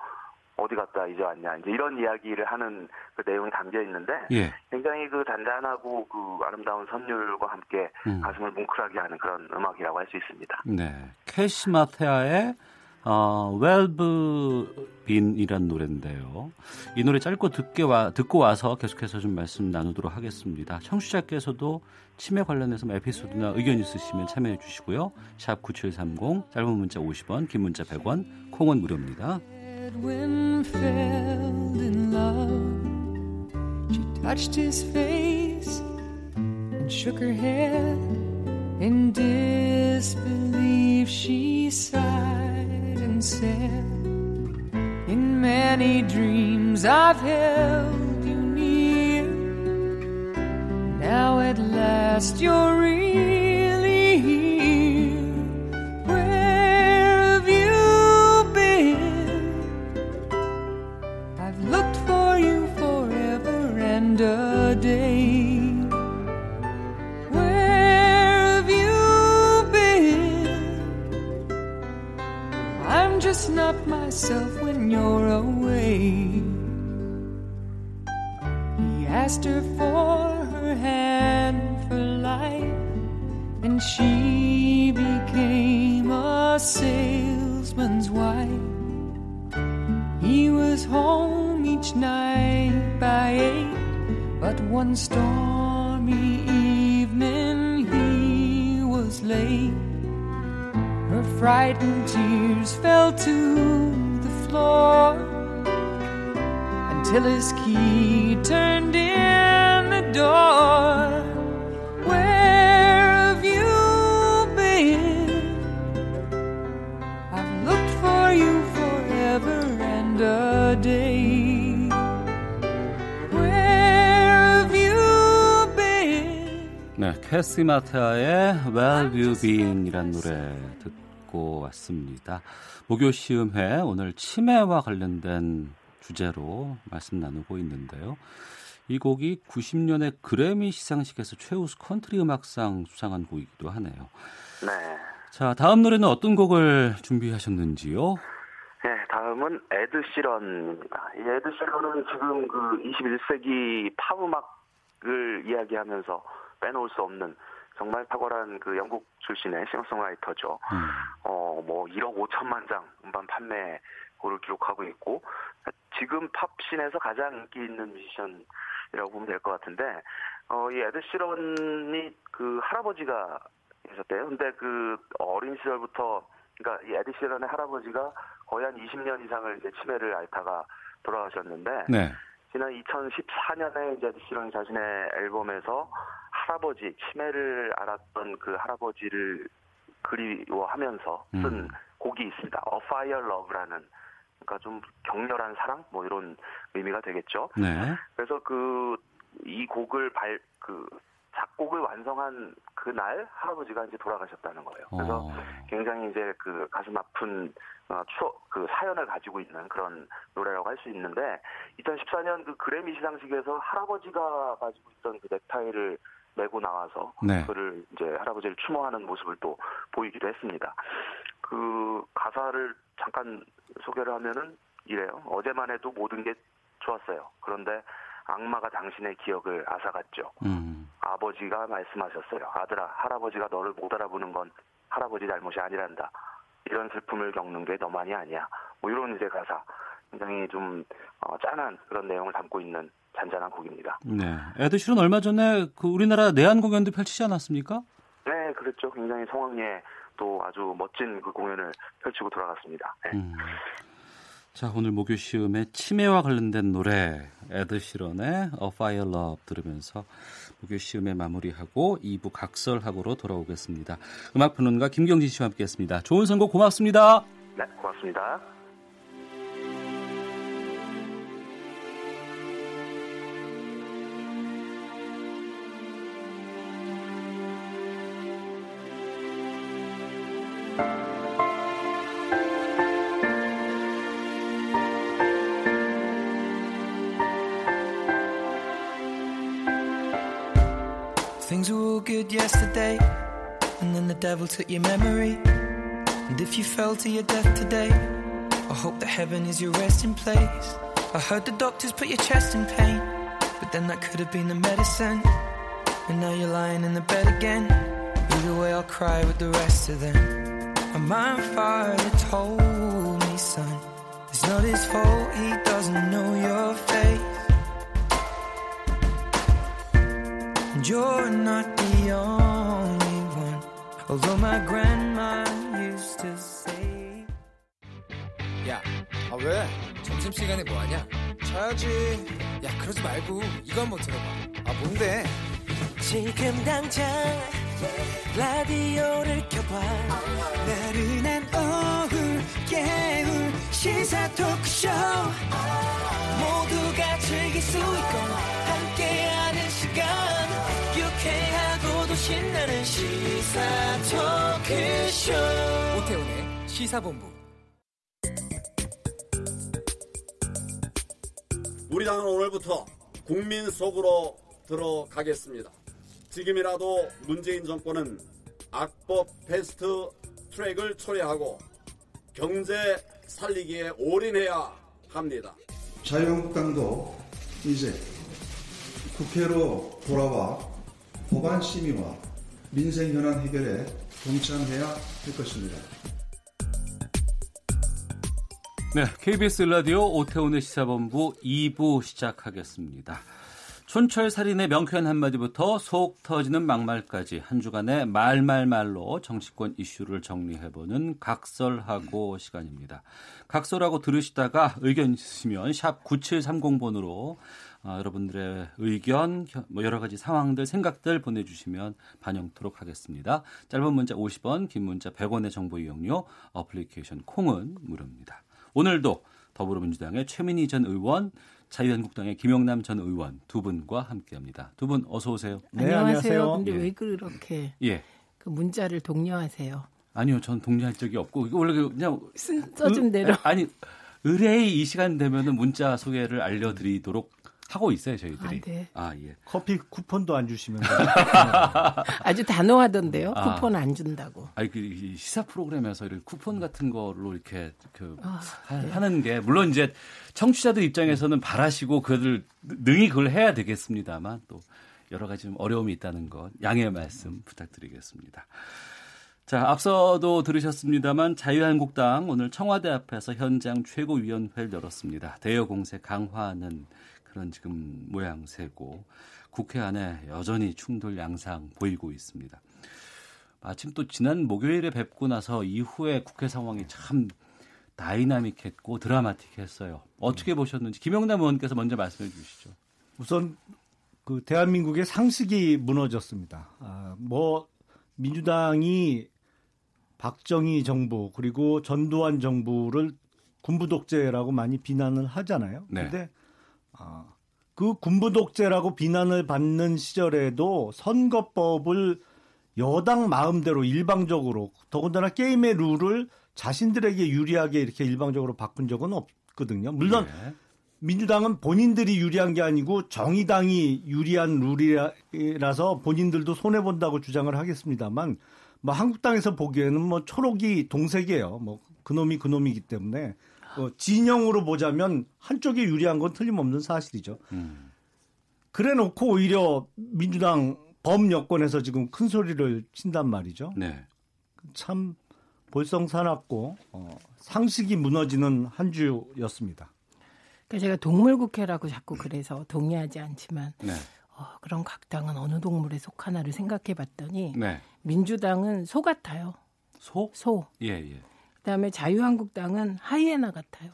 어디 갔다 이제 왔냐, 이제 이런 이야기를 하는 그 내용이 담겨 있는데, 예. 굉장히 그 단단하고 그 아름다운 선율과 함께 가슴을 뭉클하게 하는 그런 음악이라고 할 수 있습니다. 네, 캐시 마테아의 웰브빈이란 노래인데요. 이 노래 짧고 듣고 와서 계속해서 좀 말씀 나누도록 하겠습니다. 청취자께서도 치매 관련해서 에피소드나 의견 있으시면 참여해 주시고요. 샵 9730, 짧은 문자 50원, 긴 문자 100원, 콩은 무료입니다. When fell in love, she touched his face and shook her head. In disbelief, she sighed and said, "In many dreams I've held you near. Now at last you're really here. Where have you been? Looked for you forever and a day. Where have you been? I'm just not myself when you're away." He asked her for her hand for life, and she became a salesman's wife. He was home each night by 8, but one stormy evening he was late. Her frightened tears fell to the floor until his key turned in the door. Where have you been? I've looked for you forever. A day. Where have you been? 네, 캐시 마테아의 Where Have You Been이란 노래 듣고 왔습니다. 목요 시음회 오늘 치매와 관련된 주제로 말씀 나누고 있는데요. 이 곡이 90년에 그래미 시상식에서 최우수 컨트리 음악상 수상한 곡이기도 하네요. 네. 자, 다음 노래는 어떤 곡을 준비하셨는지요? 네, 다음은 에드 시런. 에드 시런은 지금 그 21세기 팝 음악을 이야기하면서 빼놓을 수 없는 정말 탁월한 그 영국 출신의 싱어송라이터죠. 뭐 1억 5천만 장 음반 판매고를 기록하고 있고, 지금 팝씬에서 가장 인기 있는 뮤지션이라고 보면 될 것 같은데, 이 에드 시런이 그 할아버지가 계셨대요. 근데 그 어린 시절부터, 그러니까 이 에드 시런의 할아버지가 거의 한 20년 이상을 이제 치매를 앓다가 돌아가셨는데, 네. 지난 2014년에 이제 시런이 자신의 앨범에서 할아버지, 치매를 앓았던 그 할아버지를 그리워하면서 쓴 곡이 있습니다. A Fire Love라는, 그러니까 좀 격렬한 사랑, 뭐 이런 의미가 되겠죠. 네. 그래서 그 이 곡을 작곡을 완성한 그날 할아버지가 이제 돌아가셨다는 거예요. 그래서 굉장히 이제 그 가슴 아픈 추억, 그 사연을 가지고 있는 그런 노래라고 할 수 있는데, 2014년 그 그래미 시상식에서 할아버지가 가지고 있던 그 넥타이를 메고 나와서, 네. 그를 이제 할아버지를 추모하는 모습을 또 보이기도 했습니다. 그 가사를 잠깐 소개를 하면은 이래요. "어제만 해도 모든 게 좋았어요. 그런데 악마가 당신의 기억을 앗아갔죠. 아버지가 말씀하셨어요. 아들아, 할아버지가 너를 못 알아보는 건 할아버지 잘못이 아니란다. 이런 슬픔을 겪는 게 너만이 아니야." 뭐 이런 이제 가사. 굉장히 좀 짠한 그런 내용을 담고 있는 잔잔한 곡입니다. 네. 에드 시런 얼마 전에 그 우리나라 내한 공연도 펼치지 않았습니까? 네, 그렇죠. 굉장히 성황리에 또 아주 멋진 그 공연을 펼치고 돌아갔습니다. 네. 자, 오늘 목요 시음에 치매와 관련된 노래 에드 시런의 A Fire Love 들으면서 목요 시음에 마무리하고 2부 각설하고로 돌아오겠습니다. 음악평론가 김경진 씨와 함께했습니다. 좋은 선곡 고맙습니다. 네, 고맙습니다. Things were all good yesterday, and then the devil took your memory. And if you fell to your death today, I hope that heaven is your resting place. I heard the doctors put your chest in pain, but then that could have been the medicine. And now you're lying in the bed again. Either way, I'll cry with the rest of them. And my father told me, son, it's not his fault he doesn't know your face. And you're not the only one, although my grandma used to say. 야, 아 왜? 점심시간에 뭐하냐? 자야지. 야, 그러지 말고 이거 한번 들어봐. 아, 뭔데? 지금 당장 라디오를 켜봐. 나른한 오후 깨울 시사 토크쇼. 모두가 즐길 수 있고 함께하는 시간, 유쾌하고도 신나는 시사 토크쇼. 오태훈의 시사본부. 우리 당은 오늘부터 국민 속으로 들어가겠습니다. 지금이라도 문재인 정권은 악법 패스트 트랙을 초래하고 경제 살리기에 올인해야 합니다. 자유한국당도 이제 국회로 돌아와 법안 심의와 민생 현안 해결에 동참해야 할 것입니다. 네, KBS 라디오 오태훈의 시사본부 2부 시작하겠습니다. 촌철살인의 명쾌한 한마디부터 속 터지는 막말까지 한 주간의 말말말로 정치권 이슈를 정리해보는 각설하고 시간입니다. 각설하고 들으시다가 의견 있으시면 샵 9730번으로 여러분들의 의견, 여러 가지 상황들, 생각들 보내주시면 반영토록 하겠습니다. 짧은 문자 50원, 긴 문자 100원의 정보 이용료, 어플리케이션 콩은 무료입니다. 오늘도 더불어민주당의 최민희 전 의원, 자유한국당의 김용남 전 의원 두 분과 함께합니다. 두 분 어서 오세요. 네, 안녕하세요. 근데 왜 그렇게 그 문자를 독려하세요? 아니요, 전 독려할 적이 없고 원래 그냥 써 좀 내려. 아니, 의뢰의 이 시간 되면은 문자 소개를 알려드리도록 하고 있어요, 저희들이. 아, 네. 아, 예. 커피 쿠폰도 안 주시면. 아주 단호하던데요. 쿠폰 안 준다고. 아니, 그 시사 프로그램에서 이런 쿠폰 같은 걸로 이렇게 그 하는 게 물론 이제 청취자들 입장에서는 바라시고 그들 능히 그걸 해야 되겠습니다만 또 여러 가지 좀 어려움이 있다는 것 양해 말씀 부탁드리겠습니다. 자, 앞서도 들으셨습니다만 자유한국당 오늘 청와대 앞에서 현장 최고위원회를 열었습니다. 대여 공세 강화하는 그런 지금 모양새고 국회 안에 여전히 충돌 양상 보이고 있습니다. 마침 또 지난 목요일에 뵙고 나서 이후에 국회 상황이 참 다이나믹했고 드라마틱했어요. 어떻게 보셨는지 김영남 의원께서 먼저 말씀해 주시죠. 우선 그 대한민국의 상식이 무너졌습니다. 아, 뭐 민주당이 박정희 정부 그리고 전두환 정부를 군부 독재라고 많이 비난을 하잖아요. 그런데 네. 그 군부독재라고 비난을 받는 시절에도 선거법을 여당 마음대로 일방적으로, 더군다나 게임의 룰을 자신들에게 유리하게 이렇게 일방적으로 바꾼 적은 없거든요. 물론 네. 민주당은 본인들이 유리한 게 아니고 정의당이 유리한 룰이라서 본인들도 손해본다고 주장을 하겠습니다만 뭐 한국당에서 보기에는 뭐 초록이 동색이에요. 뭐 그놈이 그놈이기 때문에. 진영으로 보자면 한쪽이 유리한 건 틀림없는 사실이죠. 그래 놓고 오히려 민주당 범여권에서 지금 큰 소리를 친단 말이죠. 네. 참 볼썽사납고 상식이 무너지는 한 주였습니다. 그러니까 제가 동물국회라고 자꾸 그래서 동의하지 않지만 네. 그런 각 당은 어느 동물에 속하나를 생각해봤더니 네. 민주당은 소 같아요. 소? 소. 예. 그다음에 자유한국당은 하이에나 같아요.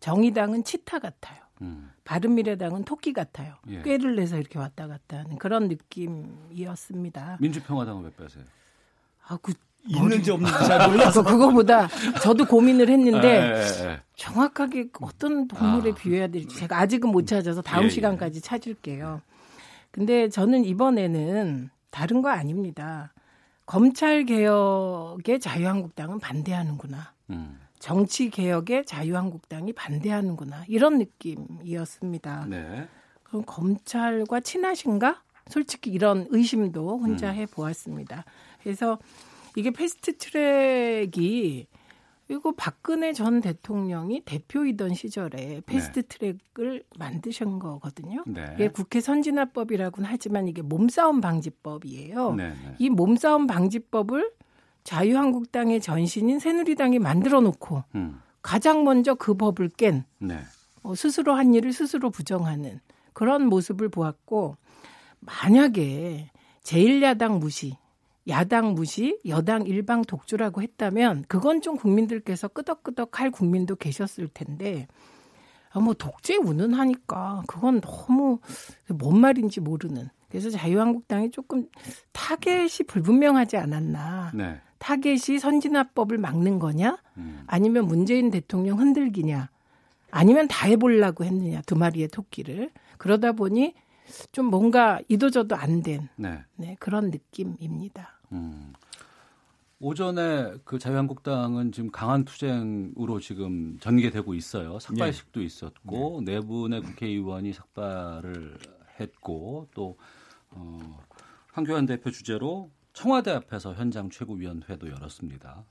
정의당은 치타 같아요. 바른미래당은 토끼 같아요. 예. 꾀를 내서 이렇게 왔다 갔다 하는 그런 느낌이었습니다. 민주평화당은 몇 배세요? 있는지 없는지 잘 몰라서. 그거보다 저도 고민을 했는데 정확하게 어떤 동물에 비유해야 될지 제가 아직은 못 찾아서 다음 시간까지 찾을게요. 근데 저는 이번에는 다른 거 아닙니다. 검찰개혁에 자유한국당은 반대하는구나. 정치개혁에 자유한국당이 반대하는구나. 이런 느낌이었습니다. 네. 그럼 검찰과 친하신가? 솔직히 이런 의심도 혼자 해보았습니다. 그래서 이게 패스트트랙이 그리고 박근혜 전 대통령이 대표이던 시절에 패스트트랙을 만드신 거거든요. 이게 국회 선진화법이라고는 하지만 이게 몸싸움 방지법이에요. 이 몸싸움 방지법을 자유한국당의 전신인 새누리당이 만들어 놓고 가장 먼저 그 법을 깬 스스로 한 일을 스스로 부정하는 그런 모습을 보았고, 만약에 제1야당 무시, 야당 무시, 여당 일방 독주라고 했다면 그건 좀 국민들께서 끄덕끄덕 할 국민도 계셨을 텐데, 뭐 독재 운운하니까 그건 너무 뭔 말인지 모르는, 그래서 자유한국당이 조금 타겟이 불분명하지 않았나. 타겟이 선진화법을 막는 거냐, 아니면 문재인 대통령 흔들기냐, 아니면 다 해보려고 했느냐, 두 마리의 토끼를. 그러다 보니 좀 뭔가 이도저도 안 된 그런 느낌입니다. 오전에 그 자유한국당은 지금 강한 투쟁으로 지금 전개되고 있어요. 삭발식도 있었고 네 분의 국회의원이 삭발을 했고, 또 황교안 대표 주재로 청와대 앞에서 현장 최고위원회도 열었습니다.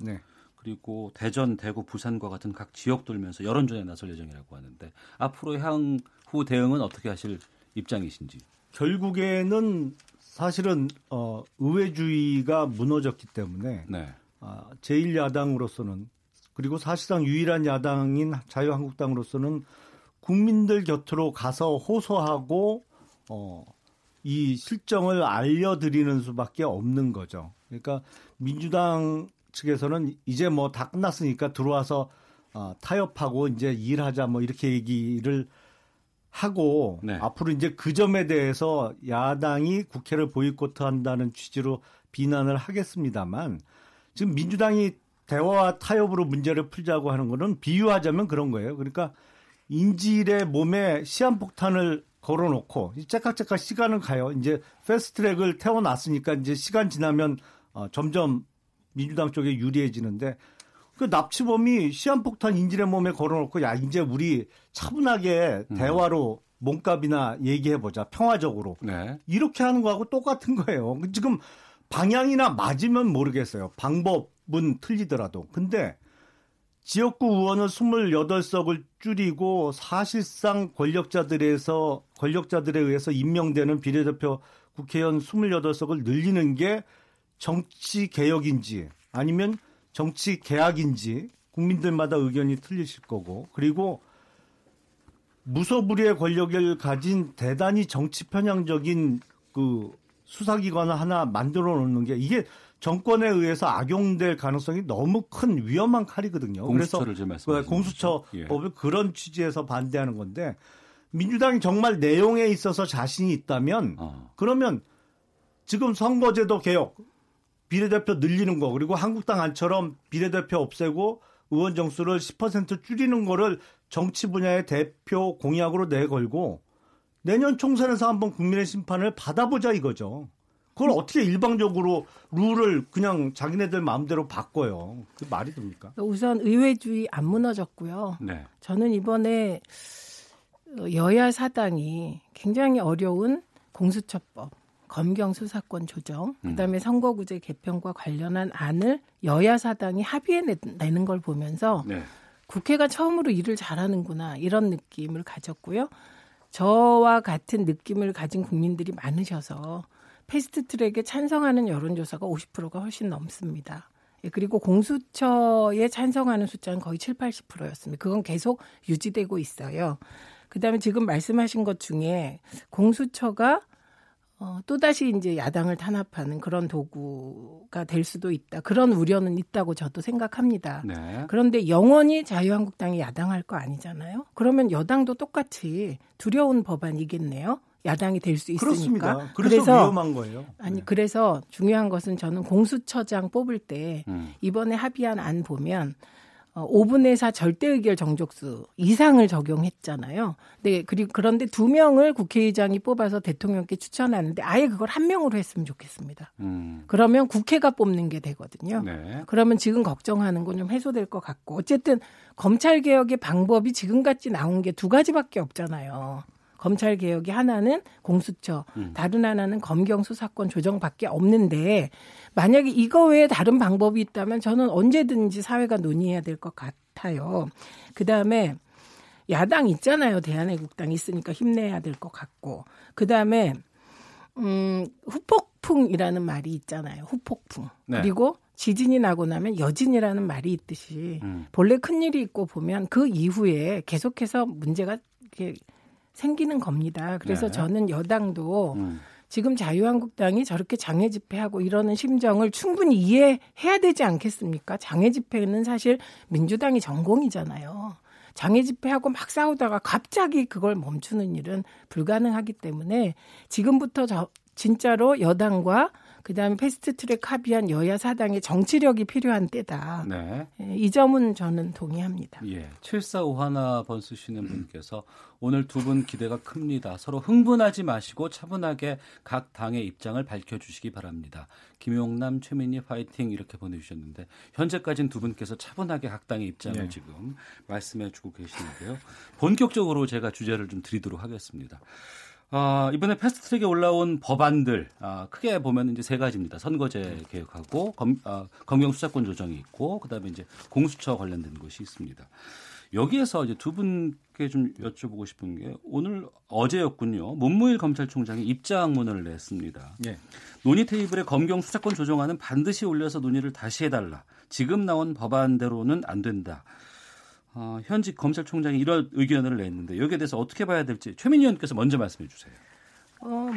그리고 대전, 대구, 부산과 같은 각 지역 돌면서 여론전에 나설 예정이라고 하는데, 앞으로 향후 대응은 어떻게 하실 입장이신지? 결국에는 사실은 의회주의가 무너졌기 때문에 제1야당으로서는, 그리고 사실상 유일한 야당인 자유한국당으로서는 국민들 곁으로 가서 호소하고 이 실정을 알려드리는 수밖에 없는 거죠. 그러니까 민주당 측에서는 이제 뭐 다 끝났으니까 들어와서 타협하고 이제 일하자, 뭐 이렇게 얘기를 하고 앞으로 이제 그 점에 대해서 야당이 국회를 보이콧한다는 취지로 비난을 하겠습니다만, 지금 민주당이 대화와 타협으로 문제를 풀자고 하는 거는 비유하자면 그런 거예요. 그러니까 인질의 몸에 시한폭탄을 걸어놓고 째깍째깍 시간을 가요. 이제 패스트트랙을 태워놨으니까 이제 시간 지나면 점점 민주당 쪽에 유리해지는데, 그 납치범이 시한폭탄 인질의 몸에 걸어놓고, 야 이제 우리 차분하게 대화로 몸값이나 얘기해보자, 평화적으로, 이렇게 하는 거하고 똑같은 거예요. 지금 방향이나 맞으면 모르겠어요. 방법은 틀리더라도. 근데 지역구 의원을 28석을 줄이고 사실상 권력자들에 의해서 임명되는 비례대표 국회의원 28석을 늘리는 게 정치 개혁인지 아니면 정치 개혁인지 국민들마다 의견이 틀리실 거고, 그리고 무소불위의 권력을 가진 대단히 정치 편향적인 그 수사기관을 하나 만들어 놓는 게, 이게 정권에 의해서 악용될 가능성이 너무 큰 위험한 칼이거든요. 공수처를 지금 말씀하시는 공수처법을 그런 취지에서 반대하는 건데, 민주당이 정말 내용에 있어서 자신이 있다면 그러면 지금 선거제도 개혁, 비례대표 늘리는 거, 그리고 한국당 안처럼 비례대표 없애고 의원 정수를 10% 줄이는 거를 정치 분야의 대표 공약으로 내걸고 내년 총선에서 한번 국민의 심판을 받아보자 이거죠. 그걸 어떻게 일방적으로 룰을 그냥 자기네들 마음대로 바꿔요. 그 말이 됩니까? 우선 의회주의 안 무너졌고요. 저는 이번에 여야 사당이 굉장히 어려운 공수처법, 검경수사권 조정, 그다음에 선거구제 개편과 관련한 안을 여야 사당이 합의해내는 걸 보면서 국회가 처음으로 일을 잘하는구나, 이런 느낌을 가졌고요. 저와 같은 느낌을 가진 국민들이 많으셔서 패스트트랙에 찬성하는 여론조사가 50%가 훨씬 넘습니다. 그리고 공수처에 찬성하는 숫자는 거의 7, 80%였습니다. 그건 계속 유지되고 있어요. 그다음에 지금 말씀하신 것 중에 공수처가 또다시 이제 야당을 탄압하는 그런 도구가 될 수도 있다, 그런 우려는 있다고 저도 생각합니다. 그런데 영원히 자유한국당이 야당할 거 아니잖아요. 그러면 여당도 똑같이 두려운 법안이겠네요. 야당이 될 수 있으니까. 그렇습니다. 그래서 위험한 거예요. 그래서 중요한 것은, 저는 공수처장 뽑을 때 이번에 합의한 안 보면 5분의 4 절대의결 정족수 이상을 적용했잖아요. 그런데 2명을 국회의장이 뽑아서 대통령께 추천하는데 아예 그걸 1명으로 했으면 좋겠습니다. 그러면 국회가 뽑는 게 되거든요. 그러면 지금 걱정하는 건 좀 해소될 것 같고, 어쨌든 검찰개혁의 방법이 지금같이 나온 게 2가지밖에 없잖아요. 검찰개혁이 하나는 공수처, 다른 하나는 검경수사권 조정밖에 없는데, 만약에 이거 외에 다른 방법이 있다면 저는 언제든지 사회가 논의해야 될 것 같아요. 그다음에 야당 있잖아요. 대한애국당 있으니까 힘내야 될 것 같고. 그다음에 후폭풍이라는 말이 있잖아요. 후폭풍. 네. 그리고 지진이 나고 나면 여진이라는 말이 있듯이 본래 큰일이 있고 보면 그 이후에 계속해서 문제가 이렇게 생기는 겁니다. 그래서 네. 저는 여당도 지금 자유한국당이 저렇게 장애 집회하고 이러는 심정을 충분히 이해해야 되지 않겠습니까? 장애 집회는 사실 민주당이 전공이잖아요. 장애 집회하고 막 싸우다가 갑자기 그걸 멈추는 일은 불가능하기 때문에 지금부터 진짜로 여당과 그다음에 패스트트랙 합의한 여야 사당의 정치력이 필요한 때다. 네. 이 점은 저는 동의합니다. 예. 7451번 쓰시는 분께서 오늘 두 분 기대가 큽니다. 서로 흥분하지 마시고 차분하게 각 당의 입장을 밝혀주시기 바랍니다. 김용남, 최민희 파이팅 이렇게 보내주셨는데 현재까지는 두 분께서 차분하게 각 당의 입장을 네. 지금 말씀해주고 계시는데요. 본격적으로 제가 주제를 좀 드리도록 하겠습니다. 이번에 패스트트랙에 올라온 법안들 크게 보면 이제 세 가지입니다. 선거제 개혁하고 검경 수사권 조정이 있고 그다음에 이제 공수처 관련된 것이 있습니다. 여기에서 이제 두 분께 좀 여쭤보고 싶은 게 오늘 어제였군요. 문무일 검찰총장이 입장문을 냈습니다. 예. 논의 테이블에 검경 수사권 조정안은 반드시 올려서 논의를 다시 해달라. 지금 나온 법안대로는 안 된다. 현직 검찰총장이 이런 의견을 냈는데 여기에 대해서 어떻게 봐야 될지 최민희 의원께서 먼저 말씀해 주세요.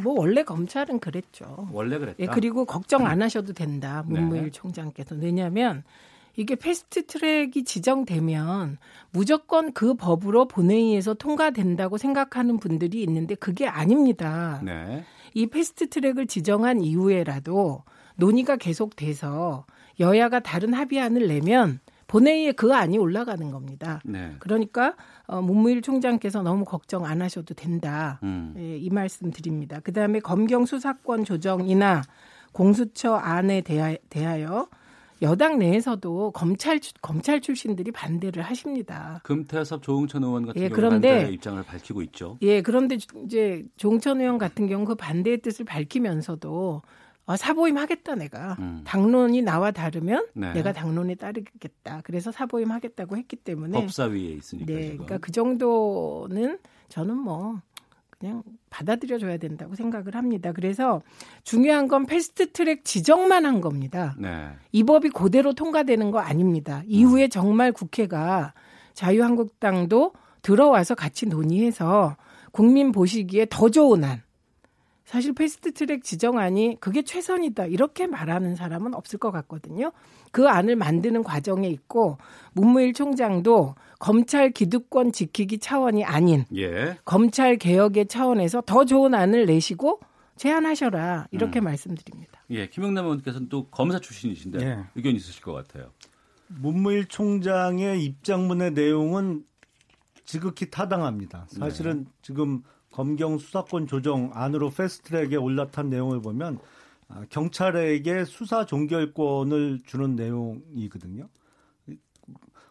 원래 검찰은 그랬죠. 원래 그랬다. 예, 그리고 걱정 안 하셔도 된다. 문무일 네. 총장께서. 왜냐하면 이게 패스트트랙이 지정되면 무조건 그 법으로 본회의에서 통과된다고 생각하는 분들이 있는데 그게 아닙니다. 네. 이 패스트트랙을 지정한 이후에라도 논의가 계속돼서 여야가 다른 합의안을 내면 본회의에 그 안이 올라가는 겁니다. 네. 그러니까 문무일 총장께서 너무 걱정 안 하셔도 된다. 예, 이 말씀 드립니다. 그다음에 검경 수사권 조정이나 공수처 안에 대하여 여당 내에서도 검찰 출신들이 반대를 하십니다. 금태섭, 조응천 의원 같은 경우 반대의 입장을 밝히고 있죠. 예, 그런데 이제 조응천 의원 같은 경우 그 반대의 뜻을 밝히면서도 사보임 하겠다 내가. 당론이 나와 다르면 네. 내가 당론에 따르겠다. 그래서 사보임 하겠다고 했기 때문에. 법사위에 있으니까. 네, 지금. 그러니까 그 정도는 저는 그냥 받아들여줘야 된다고 생각을 합니다. 그래서 중요한 건 패스트트랙 지정만 한 겁니다. 네. 이 법이 그대로 통과되는 거 아닙니다. 이후에 정말 국회가 자유한국당도 들어와서 같이 논의해서 국민 보시기에 더 좋은 한. 사실 패스트트랙 지정안이 그게 최선이다 이렇게 말하는 사람은 없을 것 같거든요. 그 안을 만드는 과정에 있고 문무일 총장도 검찰 기득권 지키기 차원이 아닌 예. 검찰 개혁의 차원에서 더 좋은 안을 내시고 제안하셔라 이렇게 말씀드립니다. 예, 김용남 의원께서는 또 검사 출신이신데 예. 의견 있으실 것 같아요. 문무일 총장의 입장문의 내용은 지극히 타당합니다. 사실은 네. 지금 검경 수사권 조정 안으로 패스트트랙에 올라탄 내용을 보면 경찰에게 수사 종결권을 주는 내용이거든요.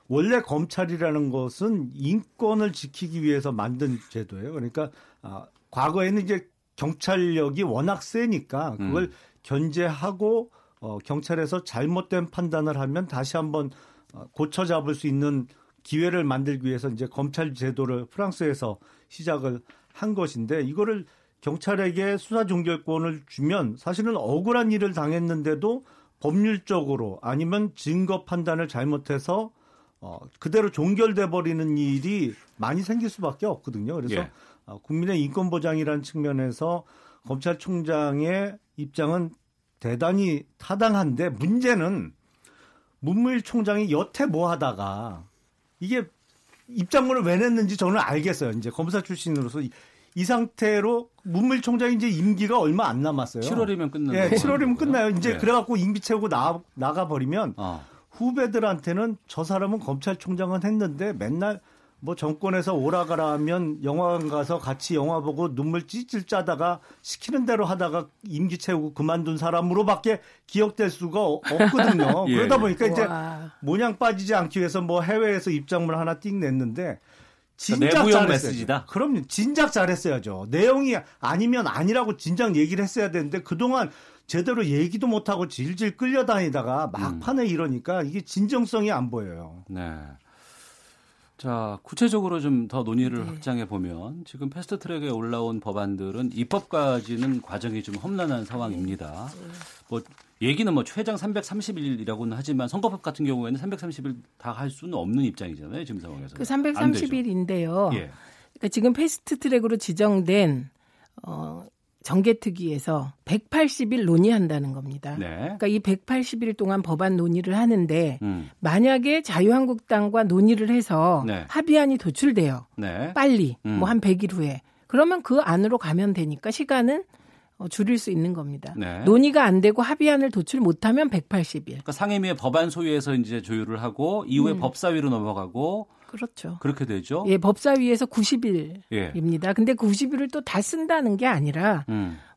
원래 검찰이라는 것은 인권을 지키기 위해서 만든 제도예요. 그러니까 과거에는 이제 경찰력이 워낙 세니까 그걸 견제하고 경찰에서 잘못된 판단을 하면 다시 한번 고쳐 잡을 수 있는 기회를 만들기 위해서 이제 검찰 제도를 프랑스에서 시작을 한 것인데 이거를 경찰에게 수사 종결권을 주면 사실은 억울한 일을 당했는데도 법률적으로 아니면 증거 판단을 잘못해서 그대로 종결돼 버리는 일이 많이 생길 수밖에 없거든요. 그래서 예. 국민의 인권 보장이라는 측면에서 검찰총장의 입장은 대단히 타당한데 문제는 문무일 총장이 여태 뭐 하다가 이게 입장문을 왜 냈는지 저는 알겠어요. 이제 검사 출신으로서 이 상태로 문무일 총장이 이제 임기가 얼마 안 남았어요. 7월이면 끝나요. 예, 7월이면 끝나요. 이제 네. 그래갖고 임기 채우고 나가 버리면 후배들한테는 저 사람은 검찰총장은 했는데 맨날 뭐 정권에서 오라가라 하면 영화관 가서 같이 영화 보고 눈물 찔찔 짜다가 시키는 대로 하다가 임기 채우고 그만둔 사람으로밖에 기억될 수가 없거든요. 예. 그러다 보니까 이제 모냥 빠지지 않기 위해서 해외에서 입장문을 하나 띵 냈는데 진작 내부용 메시지다. 그럼 진작 잘했어야죠. 내용이 아니면 아니라고 진작 얘기를 했어야 되는데 그동안 제대로 얘기도 못하고 질질 끌려다니다가 막판에 이러니까 이게 진정성이 안 보여요. 네. 자, 구체적으로 좀 더 논의를 확장해 보면 지금 패스트트랙에 올라온 법안들은 입법까지는 과정이 좀 험난한 상황입니다. 뭐 얘기는 뭐 최장 330일이라고는 하지만 선거법 같은 경우에는 330일 다 할 수는 없는 입장이잖아요. 지금 상황에서. 그 330일인데요. 예. 그러니까 지금 패스트트랙으로 지정된 정개특위에서 180일 논의한다는 겁니다. 네. 그러니까 이 180일 동안 법안 논의를 하는데 만약에 자유한국당과 논의를 해서 네. 합의안이 도출돼요. 네. 빨리 뭐 한 100일 후에. 그러면 그 안으로 가면 되니까 시간은 줄일 수 있는 겁니다. 네. 논의가 안 되고 합의안을 도출 못하면 180일. 그러니까 상임위의 법안 소위에서 이제 조율을 하고 이후에 법사위로 넘어가고. 그렇죠. 그렇게 되죠. 예, 법사위에서 90일입니다. 예. 근데 90일을 또 다 쓴다는 게 아니라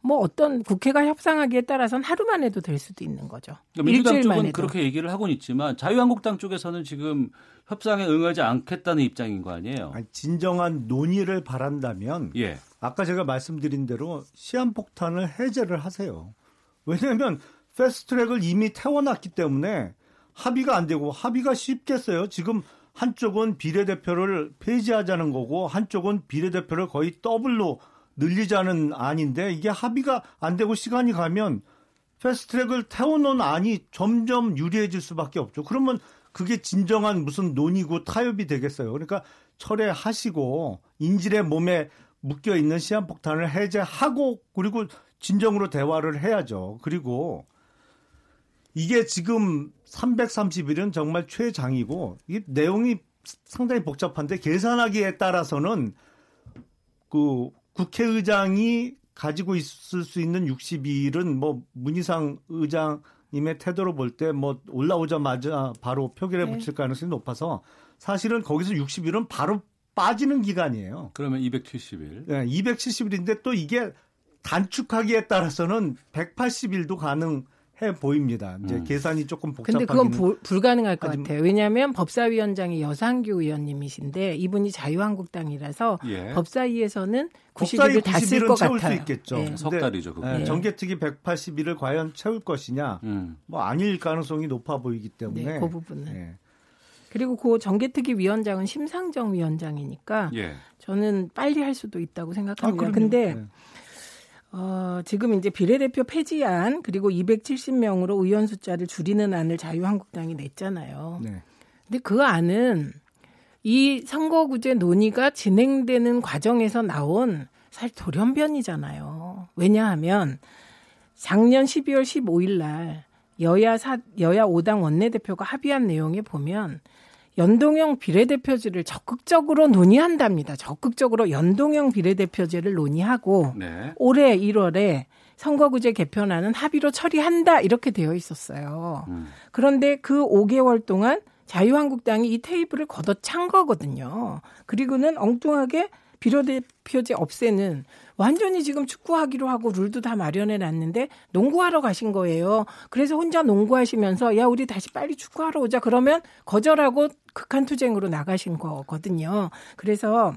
뭐 어떤 국회가 협상하기에 따라서는 하루만 해도 될 수도 있는 거죠. 그러니까 민주당 쪽은 해도. 그렇게 얘기를 하고는 있지만 자유한국당 쪽에서는 지금 협상에 응하지 않겠다는 입장인 거 아니에요? 아니, 진정한 논의를 바란다면 예. 아까 제가 말씀드린 대로 시한폭탄을 해제를 하세요. 왜냐하면 패스트트랙을 이미 태워놨기 때문에 합의가 안 되고 합의가 쉽겠어요. 지금 한쪽은 비례대표를 폐지하자는 거고 한쪽은 비례대표를 거의 더블로 늘리자는 안인데 이게 합의가 안 되고 시간이 가면 패스트트랙을 태워놓은 안이 점점 유리해질 수밖에 없죠. 그러면 그게 진정한 무슨 논의고 타협이 되겠어요. 그러니까 철회하시고 인질의 몸에 묶여있는 시한폭탄을 해제하고 그리고 진정으로 대화를 해야죠. 그리고 이게 지금 330일은 정말 최장이고 이 내용이 상당히 복잡한데 계산하기에 따라서는 그 국회의장이 가지고 있을 수 있는 62일은 뭐 문희상 의장님의 태도로 볼 때 뭐 올라오자마자 바로 표결에 네. 붙일 가능성이 높아서 사실은 거기서 60일은 바로 빠지는 기간이에요. 그러면 270일. 네, 270일인데 또 이게 단축하기에 따라서는 180일도 가능해 보입니다. 이제 계산이 조금 복잡하긴. 근데 그건 불가능할 것 같아요. 왜냐하면 법사위원장이 여상규 의원님이신데 이분이 자유한국당이라서 예. 법사위에서는 90일을 다 쓸 것 같아요. 채울 수 있겠죠. 네. 석 달이죠. 네. 정개특위 180일을 과연 채울 것이냐. 뭐 아닐 가능성이 높아 보이기 때문에. 네, 그 부분은. 네. 그리고 그 정개특위 위원장은 심상정 위원장이니까 예. 저는 빨리 할 수도 있다고 생각합니다. 그런데 네. 지금 이제 비례대표 폐지안 그리고 270명으로 의원 숫자를 줄이는 안을 자유한국당이 냈잖아요. 네. 근데 그 안은 이 선거구제 논의가 진행되는 과정에서 나온 사실 돌연변이잖아요. 왜냐하면 작년 12월 15일 날 여야 5당 원내대표가 합의한 내용에 보면 연동형 비례대표제를 적극적으로 논의한답니다. 적극적으로 연동형 비례대표제를 논의하고 네. 올해 1월에 선거구제 개편안은 합의로 처리한다 이렇게 되어 있었어요. 그런데 그 5개월 동안 자유한국당이 이 테이블을 걷어찬 거거든요. 그리고는 엉뚱하게 비례대표제 없애는 완전히 지금 축구하기로 하고 룰도 다 마련해놨는데 농구하러 가신 거예요. 그래서 혼자 농구하시면서 야 우리 다시 빨리 축구하러 오자 그러면 거절하고 극한투쟁으로 나가신 거거든요. 그래서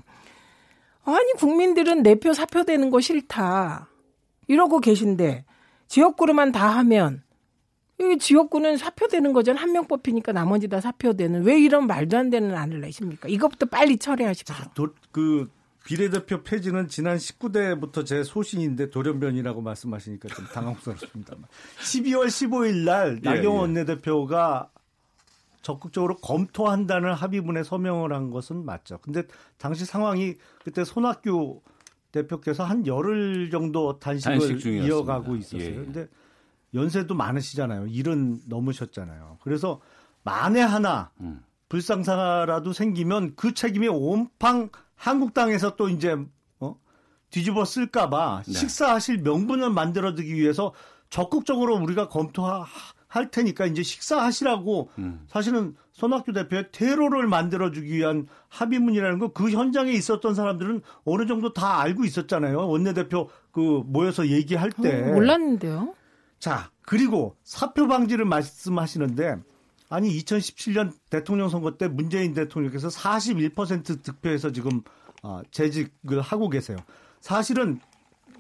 아니 국민들은 내 표 사표 되는 거 싫다 이러고 계신데 지역구로만 다 하면 이 지역구는 사표되는 거잖아요. 한 명 뽑히니까 나머지 다 사표되는. 왜 이런 말도 안 되는 안을 내십니까? 이것부터 빨리 처리하십시오. 그 비례대표 폐지는 지난 19대부터 제 소신인데 돌연변이라고 말씀하시니까 좀 당황스럽습니다만. 12월 15일 날 나경원 원내대표가 적극적으로 검토한다는 합의문에 서명을 한 것은 맞죠. 근데 당시 상황이 그때 손학규 대표께서 한 열흘 정도 단식을 이어가고 있었어요. 근데 연세도 많으시잖아요. 70 넘으셨잖아요. 그래서 만에 하나 불상사라도 생기면 그 책임이 온팡 한국당에서 또 이제 뒤집어 쓸까 봐 네. 식사하실 명분을 만들어두기 위해서 적극적으로 우리가 검토할 테니까 이제 식사하시라고 사실은 손학규 대표의 퇴로를 만들어주기 위한 합의문이라는 거 그 현장에 있었던 사람들은 어느 정도 다 알고 있었잖아요. 원내대표 그 모여서 얘기할 때. 몰랐는데요. 자, 그리고 사표 방지를 말씀하시는데 아니 2017년 대통령 선거 때 문재인 대통령께서 41% 득표해서 지금 재직을 하고 계세요. 사실은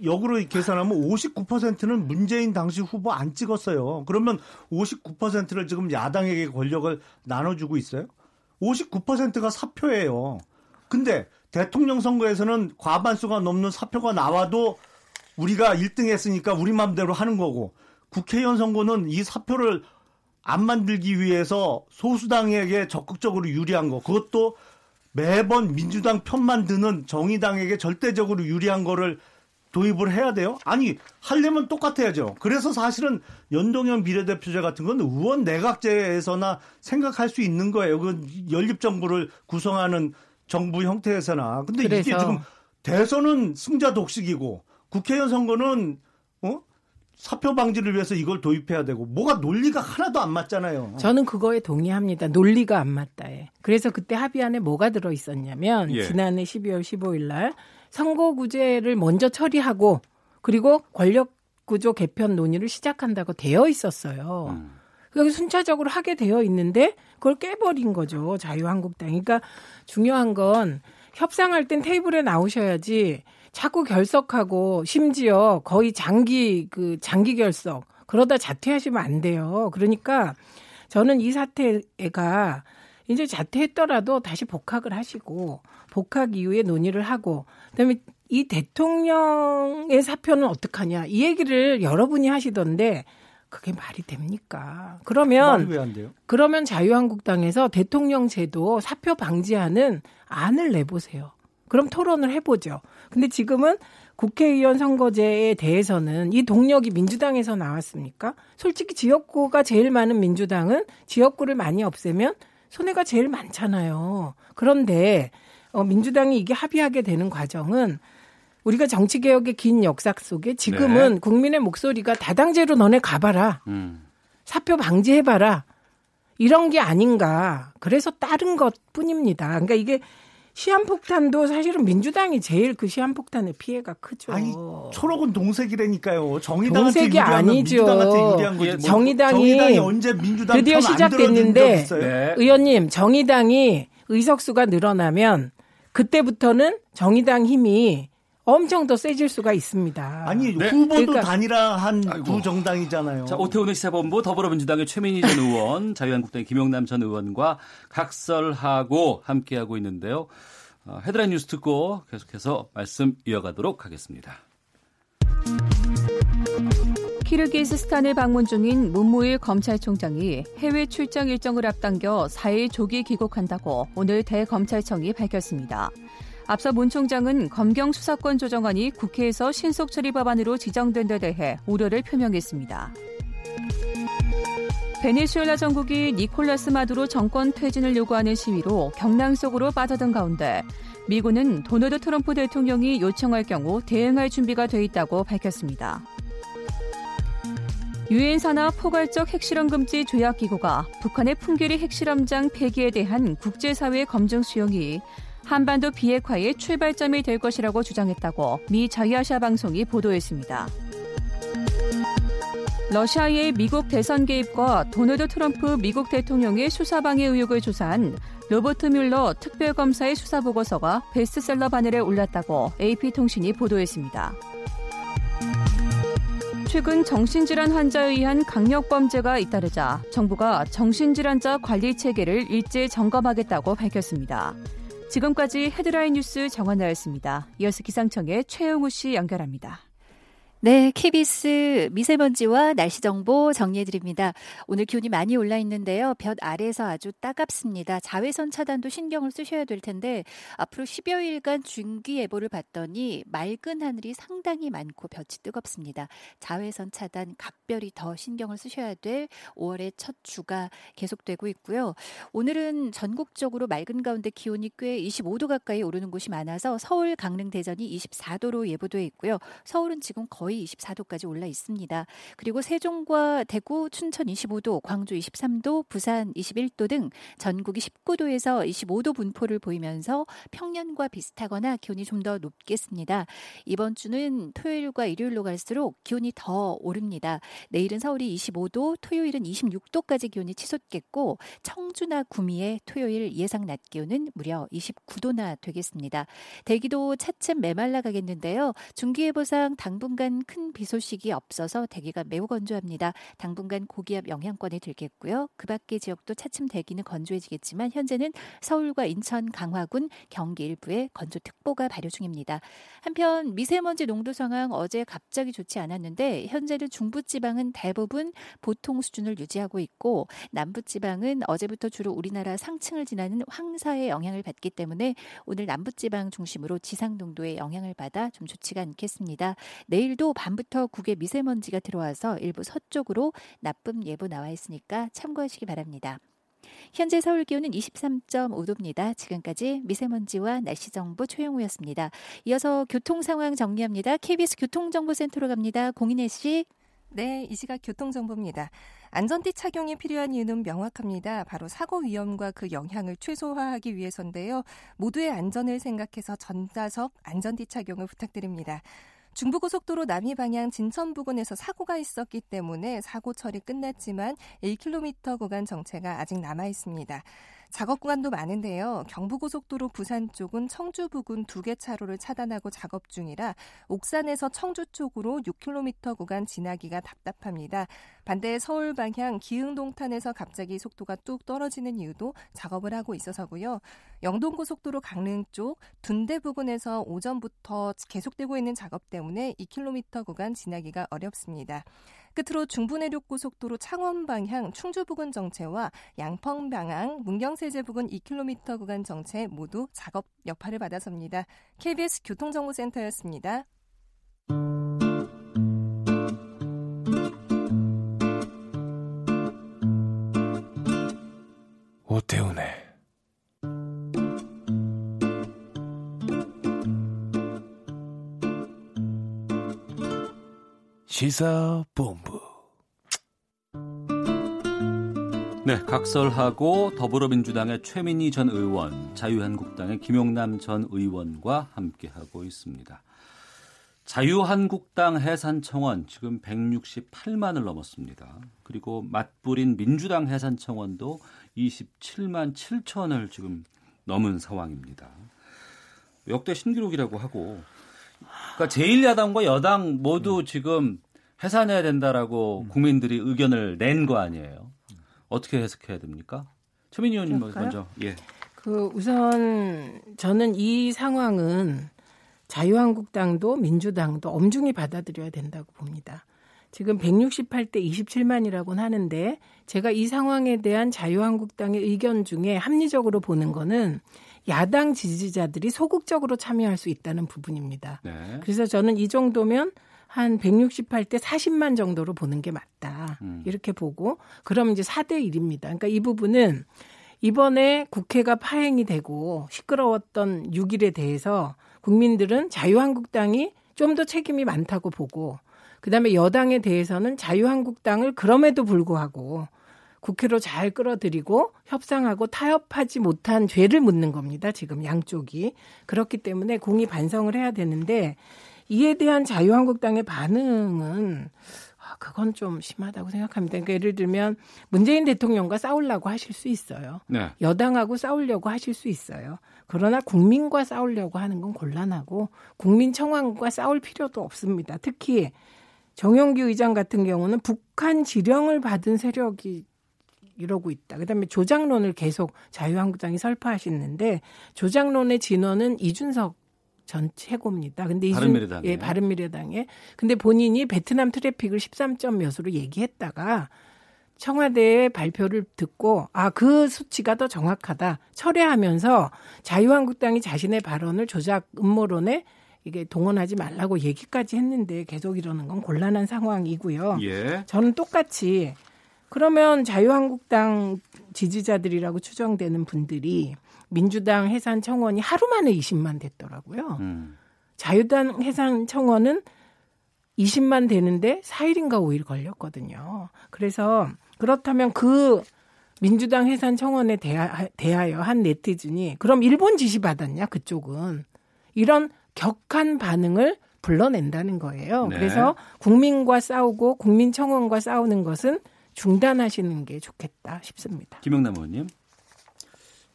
역으로 계산하면 59%는 문재인 당시 후보 안 찍었어요. 그러면 59%를 지금 야당에게 권력을 나눠주고 있어요. 59%가 사표예요. 근데 대통령 선거에서는 과반수가 넘는 사표가 나와도 우리가 1등 했으니까 우리 마음대로 하는 거고, 국회의원 선거는 이 사표를 안 만들기 위해서 소수당에게 적극적으로 유리한 거, 그것도 매번 민주당 편만 드는 정의당에게 절대적으로 유리한 거를 도입을 해야 돼요? 아니, 하려면 똑같아야죠. 그래서 사실은 연동형 비례대표제 같은 건 의원 내각제에서나 생각할 수 있는 거예요. 그 연립정부를 구성하는 정부 형태에서나. 근데 그래서... 이게 지금 대선은 승자 독식이고 국회의원 선거는 사표 방지를 위해서 이걸 도입해야 되고, 뭐가 논리가 하나도 안 맞잖아요. 저는 그거에 동의합니다. 논리가 안 맞다에. 그래서 그때 합의안에 뭐가 들어있었냐면 지난해 12월 15일 날 선거구제를 먼저 처리하고 그리고 권력구조 개편 논의를 시작한다고 되어 있었어요. 그게 순차적으로 하게 되어 있는데 그걸 깨버린 거죠, 자유한국당이. 그러니까 중요한 건 협상할 땐 테이블에 나오셔야지 자꾸 결석하고 심지어 거의 장기 결석, 그러다 자퇴하시면 안 돼요. 그러니까 저는 이 사태가 이제 자퇴했더라도 다시 복학을 하시고 복학 이후에 논의를 하고, 그다음에 이 대통령의 사표는 어떡하냐 이 얘기를 여러분이 하시던데 그게 말이 됩니까? 그러면 말이 왜 안 돼요? 그러면 자유한국당에서 대통령 제도 사표 방지하는 안을 내보세요. 그럼 토론을 해보죠. 근데 지금은 국회의원 선거제에 대해서는 이 동력이 민주당에서 나왔습니까? 솔직히 지역구가 제일 많은 민주당은 지역구를 많이 없애면 손해가 제일 많잖아요. 그런데 민주당이 이게 합의하게 되는 과정은 우리가 정치개혁의 긴 역사 속에 지금은 국민의 목소리가 다당제로 너네 가봐라. 사표 방지해봐라. 이런 게 아닌가. 그래서 따른 것뿐입니다. 그러니까 이게 시한폭탄도 사실은 민주당이 제일 그 시한폭탄의 피해가 크죠. 아니, 초록은 동색이라니까요. 정의당한테 유리한 건 민주당한테 유리한 거지. 정의당이 언제 민주당 드디어 시작됐는데, 네. 의원님, 정의당이 의석수가 늘어나면 그때부터는 정의당 힘이 엄청 더 세질 수가 있습니다. 아니, 네. 후보도 그러니까, 단일화한 두 정당이잖아요. 자, 오태훈의 시사본부, 더불어민주당의 최민희 전 의원, 자유한국당의 김용남 전 의원과 각설하고 함께하고 있는데요. 헤드라인 뉴스 듣고 계속해서 말씀 이어가도록 하겠습니다. 키르기스스탄을 방문 중인 문무일 검찰총장이 해외 출장 일정을 앞당겨 4일 조기 귀국한다고 오늘 대검찰청이 밝혔습니다. 앞서 문 총장은 검경 수사권 조정안이 국회에서 신속 처리 법안으로 지정된 데 대해 우려를 표명했습니다. 베네수엘라 정국이 니콜라스 마두로 정권 퇴진을 요구하는 시위로 경랑 속으로 빠져든 가운데 미군은 도널드 트럼프 대통령이 요청할 경우 대응할 준비가 돼 있다고 밝혔습니다. 유엔 산하 포괄적 핵실험 금지 조약 기구가 북한의 풍계리 핵실험장 폐기에 대한 국제사회 검증 수용이 한반도 비핵화의 출발점이 될 것이라고 주장했다고 미 자유아시아 방송이 보도했습니다. 러시아의 미국 대선 개입과 도널드 트럼프 미국 대통령의 수사방해 의혹을 조사한 로버트 뮬러 특별검사의 수사보고서가 베스트셀러 바늘에 올랐다고 AP통신이 보도했습니다. 최근 정신질환 환자에 의한 강력범죄가 잇따르자 정부가 정신질환자 관리 체계를 일제 점검하겠다고 밝혔습니다. 지금까지 헤드라인 뉴스 정원나였습니다. 이어서 기상청의 최영우 씨 연결합니다. 네, KBS 미세먼지와 날씨 정보 정리해드립니다. 오늘 기온이 많이 올라있는데요. 볕 아래에서 아주 따갑습니다. 자외선 차단도 신경을 쓰셔야 될 텐데 앞으로 10여일간 중기예보를 봤더니 맑은 하늘이 상당히 많고 볕이 뜨겁습니다. 자외선 차단 각별히 더 신경을 쓰셔야 될 5월의 첫 주가 계속되고 있고요. 오늘은 전국적으로 맑은 가운데 기온이 꽤 25도 가까이 오르는 곳이 많아서 서울, 강릉, 대전이 24도로 예보돼 있고요. 서울은 지금 거의 거의 24도까지 올라 있습니다. 그리고 세종과 대구, 춘천 25도, 광주 23도, 부산 21도 등 전국이 19도에서 25도 분포를 보이면서 평년과 비슷하거나 기온이 좀 더 높겠습니다. 이번 주는 토요일과 일요일로 갈수록 기온이 더 오릅니다. 내일은 서울이 25도, 토요일은 26도까지 기온이 치솟겠고 청주나 구미에 토요일 예상 낮 기온은 무려 29도나 되겠습니다. 대기도 차츰 메말라 가겠는데요. 중기예보상 당분간 큰 비 소식이 없어서 대기가 매우 건조합니다. 당분간 고기압 영향권에 들겠고요. 그 밖의 지역도 차츰 대기는 건조해지겠지만 현재는 서울과 인천, 강화군, 경기 일부에 건조특보가 발효 중입니다. 한편 미세먼지 농도 상황 어제 갑자기 좋지 않았는데 현재는 중부지방은 대부분 보통 수준을 유지하고 있고 남부지방은 어제부터 주로 우리나라 상층을 지나는 황사의 영향을 받기 때문에 오늘 남부지방 중심으로 지상 농도의 영향을 받아 좀 좋지가 않겠습니다. 내일도 밤부터 국외 미세먼지가 들어와서 일부 서쪽으로 나쁨 예보 나와 있으니까 참고하시기 바랍니다. 현재 서울 기온은 23.5도입니다. 지금까지 미세먼지와 날씨 정보 최영우였습니다. 이어서 교통 상황 정리합니다. KBS 교통정보센터로 갑니다. 공인혜 씨. 네, 이 시각 교통정보입니다. 안전띠 착용이 필요한 이유는 명확합니다. 바로 사고 위험과 그 영향을 최소화하기 위해서인데요. 모두의 안전을 생각해서 전좌석 안전띠 착용을 부탁드립니다. 중부고속도로 남이방향 진천 부근에서 사고가 있었기 때문에 사고 처리 끝났지만 1km 구간 정체가 아직 남아 있습니다. 작업 구간도 많은데요. 경부고속도로 부산 쪽은 청주 부근 2개 차로를 차단하고 작업 중이라 옥산에서 청주 쪽으로 6km 구간 지나기가 답답합니다. 반대 서울 방향 기흥동탄에서 갑자기 속도가 뚝 떨어지는 이유도 작업을 하고 있어서고요. 영동고속도로 강릉 쪽 둔대 부근에서 오전부터 계속되고 있는 작업 때문에 2km 구간 지나기가 어렵습니다. 끝으로 중부내륙고속도로 창원 방향 충주 부근 정체와 양평 방향 문경세제 부근 2km 구간 정체 모두 작업 여파를 받아서입니다. KBS 교통정보센터였습니다. 오태훈의 시사본부. 네, 각설하고 더불어민주당의 최민희 전 의원, 자유한국당의 김용남 전 의원과 함께하고 있습니다. 자유한국당 해산청원 지금 168만을 넘었습니다. 그리고 맞불인 민주당 해산청원도 27만 7천을 지금 넘은 상황입니다. 역대 신기록이라고 하고 그러니까 제1야당과 여당 모두 지금 해산해야 된다라고 국민들이 의견을 낸 거 아니에요? 어떻게 해석해야 됩니까? 최민희 의원님 먼저. 예. 우선 저는 이 상황은 자유한국당도 민주당도 엄중히 받아들여야 된다고 봅니다. 지금 168대 27만이라고는 하는데 제가 이 상황에 대한 자유한국당의 의견 중에 합리적으로 보는 거는 야당 지지자들이 소극적으로 참여할 수 있다는 부분입니다. 네. 그래서 저는 이 정도면 한 168대 40만 정도로 보는 게 맞다. 이렇게 보고 그럼 이제 4대 1입니다. 그러니까 이 부분은 이번에 국회가 파행이 되고 시끄러웠던 6일에 대해서 국민들은 자유한국당이 좀 더 책임이 많다고 보고 그다음에 여당에 대해서는 자유한국당을 그럼에도 불구하고 국회로 잘 끌어들이고 협상하고 타협하지 못한 죄를 묻는 겁니다. 지금 양쪽이. 그렇기 때문에 공의 반성을 해야 되는데 이에 대한 자유한국당의 반응은 그건 좀 심하다고 생각합니다. 그러니까 예를 들면 문재인 대통령과 싸우려고 하실 수 있어요. 네. 여당하고 싸우려고 하실 수 있어요. 그러나 국민과 싸우려고 하는 건 곤란하고 국민 청원과 싸울 필요도 없습니다. 특히 정용기 의장 같은 경우는 북한 지령을 받은 세력이 이러고 있다. 그다음에 조장론을 계속 자유한국당이 설파하시는데 조장론의 진원은 이준석 전 최고입니다. 근데 바른미래당에. 근데 본인이 베트남 트래픽을 13점 몇으로 얘기했다가 청와대의 발표를 듣고 그 수치가 더 정확하다. 철회하면서 자유한국당이 자신의 발언을 조작 음모론에 이게 동원하지 말라고 얘기까지 했는데 계속 이러는 건 곤란한 상황이고요. 예. 저는 똑같이 그러면 자유한국당 지지자들이라고 추정되는 분들이 민주당 해산 청원이 하루 만에 20만 됐더라고요. 자유당 해산 청원은 20만 되는데 4일인가 5일 걸렸거든요. 그래서 그렇다면 그 민주당 해산 청원에 대하여 한 네티즌이 그럼 일본 지시 받았냐 그쪽은 이런 격한 반응을 불러낸다는 거예요. 네. 그래서 국민과 싸우고 국민 청원과 싸우는 것은 중단하시는 게 좋겠다 싶습니다. 김용남 의원님.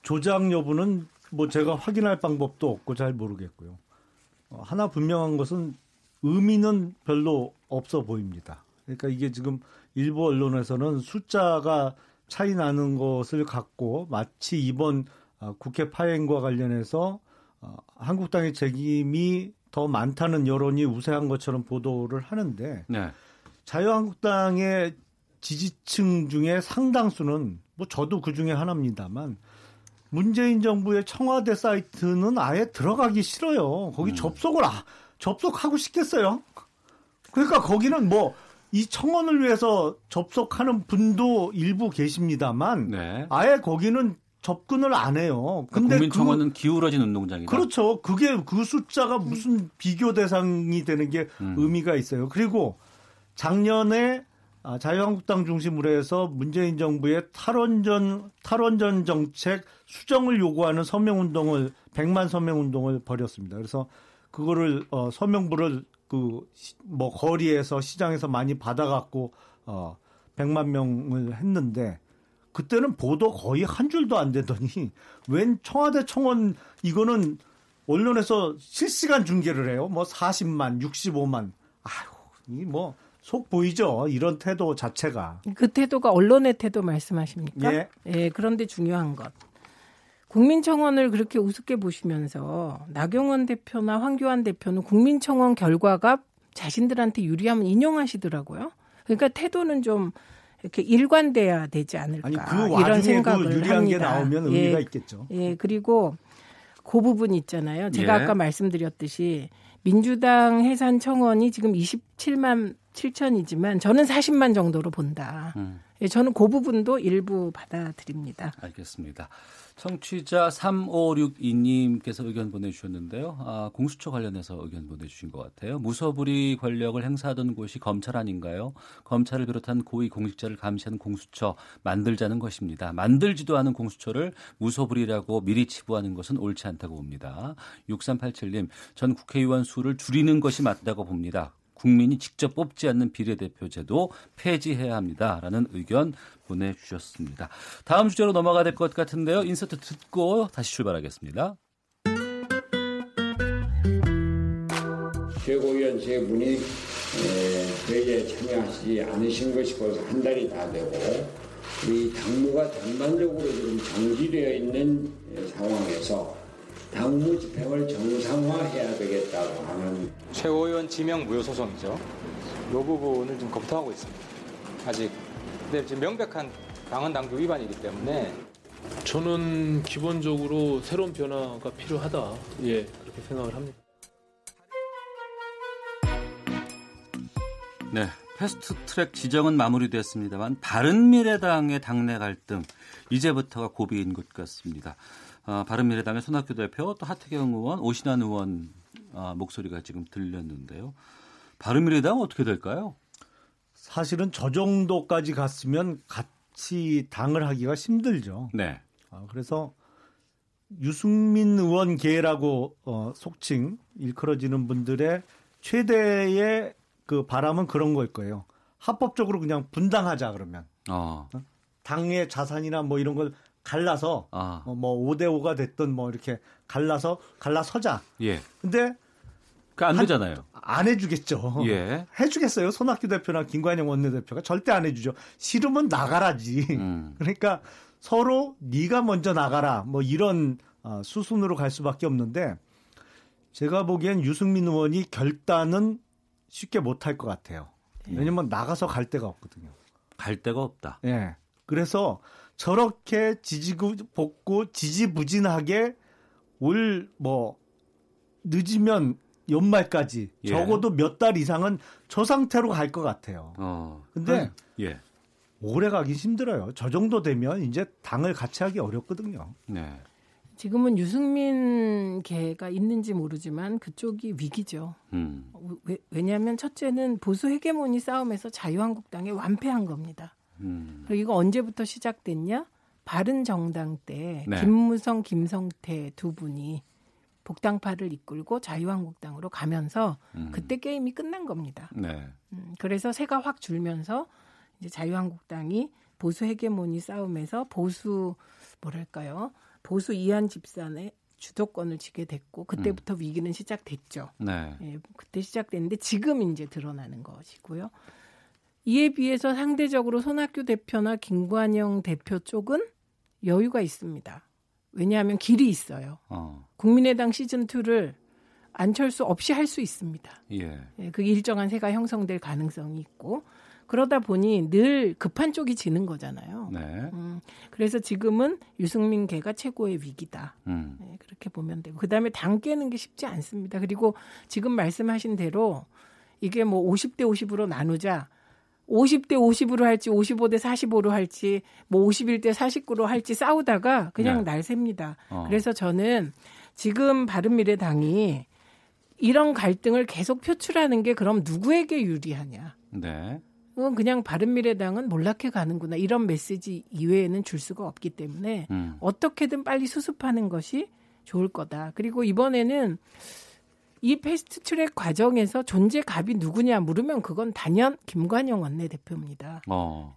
조작 여부는 뭐 제가 확인할 방법도 없고 잘 모르겠고요. 하나 분명한 것은 의미는 별로 없어 보입니다. 그러니까 이게 지금 일부 언론에서는 숫자가 차이 나는 것을 갖고 마치 이번 국회 파행과 관련해서 한국당의 책임이 더 많다는 여론이 우세한 것처럼 보도를 하는데 네. 자유한국당의 지지층 중에 상당수는 뭐 저도 그중에 하나입니다만 문재인 정부의 청와대 사이트는 아예 들어가기 싫어요. 거기 접속하고 싶겠어요? 그러니까 거기는 뭐 이 청원을 위해서 접속하는 분도 일부 계십니다만 네. 아예 거기는 접근을 안 해요. 근데 국민 청원은 기울어진 운동장이다. 그렇죠. 그게 그 숫자가 무슨 비교 대상이 되는 게 의미가 있어요. 그리고 작년에 자유한국당 중심으로 해서 문재인 정부의 탈원전 정책 수정을 요구하는 서명운동을 100만 서명운동을 벌였습니다. 그래서 그거를 서명부를 뭐 거리에서 시장에서 많이 받아갖고 100만 명을 했는데 그때는 보도 거의 한 줄도 안 되더니 웬 청와대 청원 이거는 언론에서 실시간 중계를 해요. 뭐 40만, 65만. 아유, 이 뭐. 속 보이죠? 이런 태도 자체가. 그 태도가 언론의 태도 말씀하십니까? 예. 예, 그런데 중요한 것. 국민청원을 그렇게 우습게 보시면서 나경원 대표나 황교안 대표는 국민청원 결과가 자신들한테 유리하면 인용하시더라고요. 그러니까 태도는 좀 이렇게 일관돼야 되지 않을까. 아니, 그 이런 생각을 그 유리한 합니다. 게 나오면 예, 의미가 있겠죠. 예, 그리고 그 부분 있잖아요. 제가 예. 아까 말씀드렸듯이 민주당 해산 청원이 지금 27만 7천이지만 저는 40만 정도로 본다. 저는 그 부분도 일부 받아들입니다. 알겠습니다. 청취자 3562님께서 의견 보내주셨는데요. 공수처 관련해서 의견 보내주신 것 같아요. 무서불이 권력을 행사하던 곳이 검찰 아닌가요? 검찰을 비롯한 고위 공직자를 감시하는 공수처 만들자는 것입니다. 만들지도 않은 공수처를 무서불이라고 미리 치부하는 것은 옳지 않다고 봅니다. 6387님, 전 국회의원 수를 줄이는 것이 맞다고 봅니다. 국민이 직접 뽑지 않는 비례대표제도 폐지해야 합니다라는 의견 보내주셨습니다. 다음 주제로 넘어가야 될 것 같은데요. 인서트 듣고 다시 출발하겠습니다. 최고위원회의 문의 회의에 참여하시지 않으신 것이 벌써 한 달이 다 되고 이 당무가 전반적으로 지금 정지되어 있는 상황에서 당무 집행을 정상화해야 되겠다고 하는 최고위원 지명 무효 소송이죠. 이 부분을 좀 검토하고 있습니다. 아직 근데 지금 명백한 당헌 당규 위반이기 때문에 저는 기본적으로 새로운 변화가 필요하다. 예, 그렇게 생각을 합니다. 네. 패스트트랙 지정은 마무리됐습니다만 바른미래당의 당내 갈등 이제부터가 고비인 것 같습니다. 바른미래당의 손학규 대표 또 하태경 의원, 오신환 의원 목소리가 지금 들렸는데요. 바른미래당은 어떻게 될까요? 사실은 저 정도까지 갔으면 같이 당을 하기가 힘들죠. 네. 그래서 유승민 의원계라고 속칭 일컬어지는 분들의 최대의 그 바람은 그런 거일 거예요. 합법적으로 그냥 분당하자 그러면 당의 자산이나 뭐 이런 걸 갈라서 뭐 5대5가 됐든 뭐 이렇게 갈라서자. 예. 근데 그 안 되잖아요. 안 해주겠죠. 예. 해주겠어요. 손학규 대표나 김관영 원내대표가 절대 안 해주죠. 싫으면 나가라지. 그러니까 서로 네가 먼저 나가라. 뭐 이런 수순으로 갈 수밖에 없는데 제가 보기엔 유승민 의원이 결단은 쉽게 못할 것 같아요. 왜냐면 나가서 갈 데가 없거든요. 갈 데가 없다. 예. 그래서 저렇게 지지고 볶고 지지부진하게 올 뭐 늦으면 연말까지 예. 적어도 몇 달 이상은 저 상태로 갈 것 같아요. 근데 예. 오래 가긴 힘들어요. 저 정도 되면 이제 당을 같이 하기 어렵거든요. 네. 지금은 유승민 계가 있는지 모르지만 그쪽이 위기죠. 왜냐하면 첫째는 보수 헤게모니 싸움에서 자유한국당이 완패한 겁니다. 그리고 이거 언제부터 시작됐냐? 바른정당 때 네. 김무성, 김성태 두 분이 복당파를 이끌고 자유한국당으로 가면서 그때 게임이 끝난 겁니다. 네. 그래서 세가 확 줄면서 이제 자유한국당이 보수 헤게모니 싸움에서 보수 뭐랄까요? 보수 이한 집산의 주도권을 쥐게 됐고 그때부터 위기는 시작됐죠. 네. 예, 그때 시작됐는데 지금 이제 드러나는 것이고요. 이에 비해서 상대적으로 손학규 대표나 김관영 대표 쪽은 여유가 있습니다. 왜냐하면 길이 있어요. 국민의당 시즌2를 안철수 없이 할 수 있습니다. 예. 예, 그 일정한 세가 형성될 가능성이 있고 그러다 보니 늘 급한 쪽이 지는 거잖아요. 네. 그래서 지금은 유승민 계가 최고의 위기다. 네, 그렇게 보면 되고. 그다음에 당 깨는 게 쉽지 않습니다. 그리고 지금 말씀하신 대로 이게 뭐 50대 50으로 나누자. 50대 50으로 할지 55대 45로 할지 뭐 51대 49로 할지 싸우다가 그냥 네. 날셉니다. 그래서 저는 지금 바른미래당이 이런 갈등을 계속 표출하는 게 그럼 누구에게 유리하냐. 네. 그건 그냥 바른미래당은 몰락해 가는구나. 이런 메시지 이외에는 줄 수가 없기 때문에 어떻게든 빨리 수습하는 것이 좋을 거다. 그리고 이번에는 이 패스트트랙 과정에서 존재갑이 누구냐 물으면 그건 단연 김관영 원내대표입니다.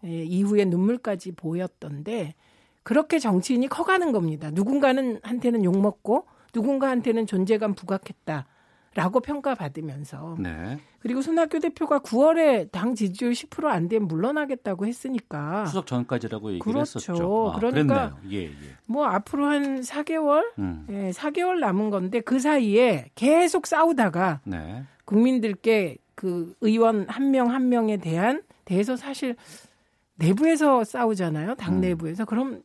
예, 이후에 눈물까지 보였던데 그렇게 정치인이 커가는 겁니다. 누군가는 한테는 욕먹고 누군가한테는 존재감 부각했다. 라고 평가받으면서 네. 그리고 손학규 대표가 9월에 당 지지율 10% 안 되면 물러나겠다고 했으니까 추석 전까지라고 얘기를 그렇죠. 했었죠. 아, 그러니까 예, 예. 뭐 앞으로 한 4개월, 예, 4개월 남은 건데 그 사이에 계속 싸우다가 네. 국민들께 그 의원 한 명 한 명에 대해서 사실 내부에서 싸우잖아요. 당 내부에서 그럼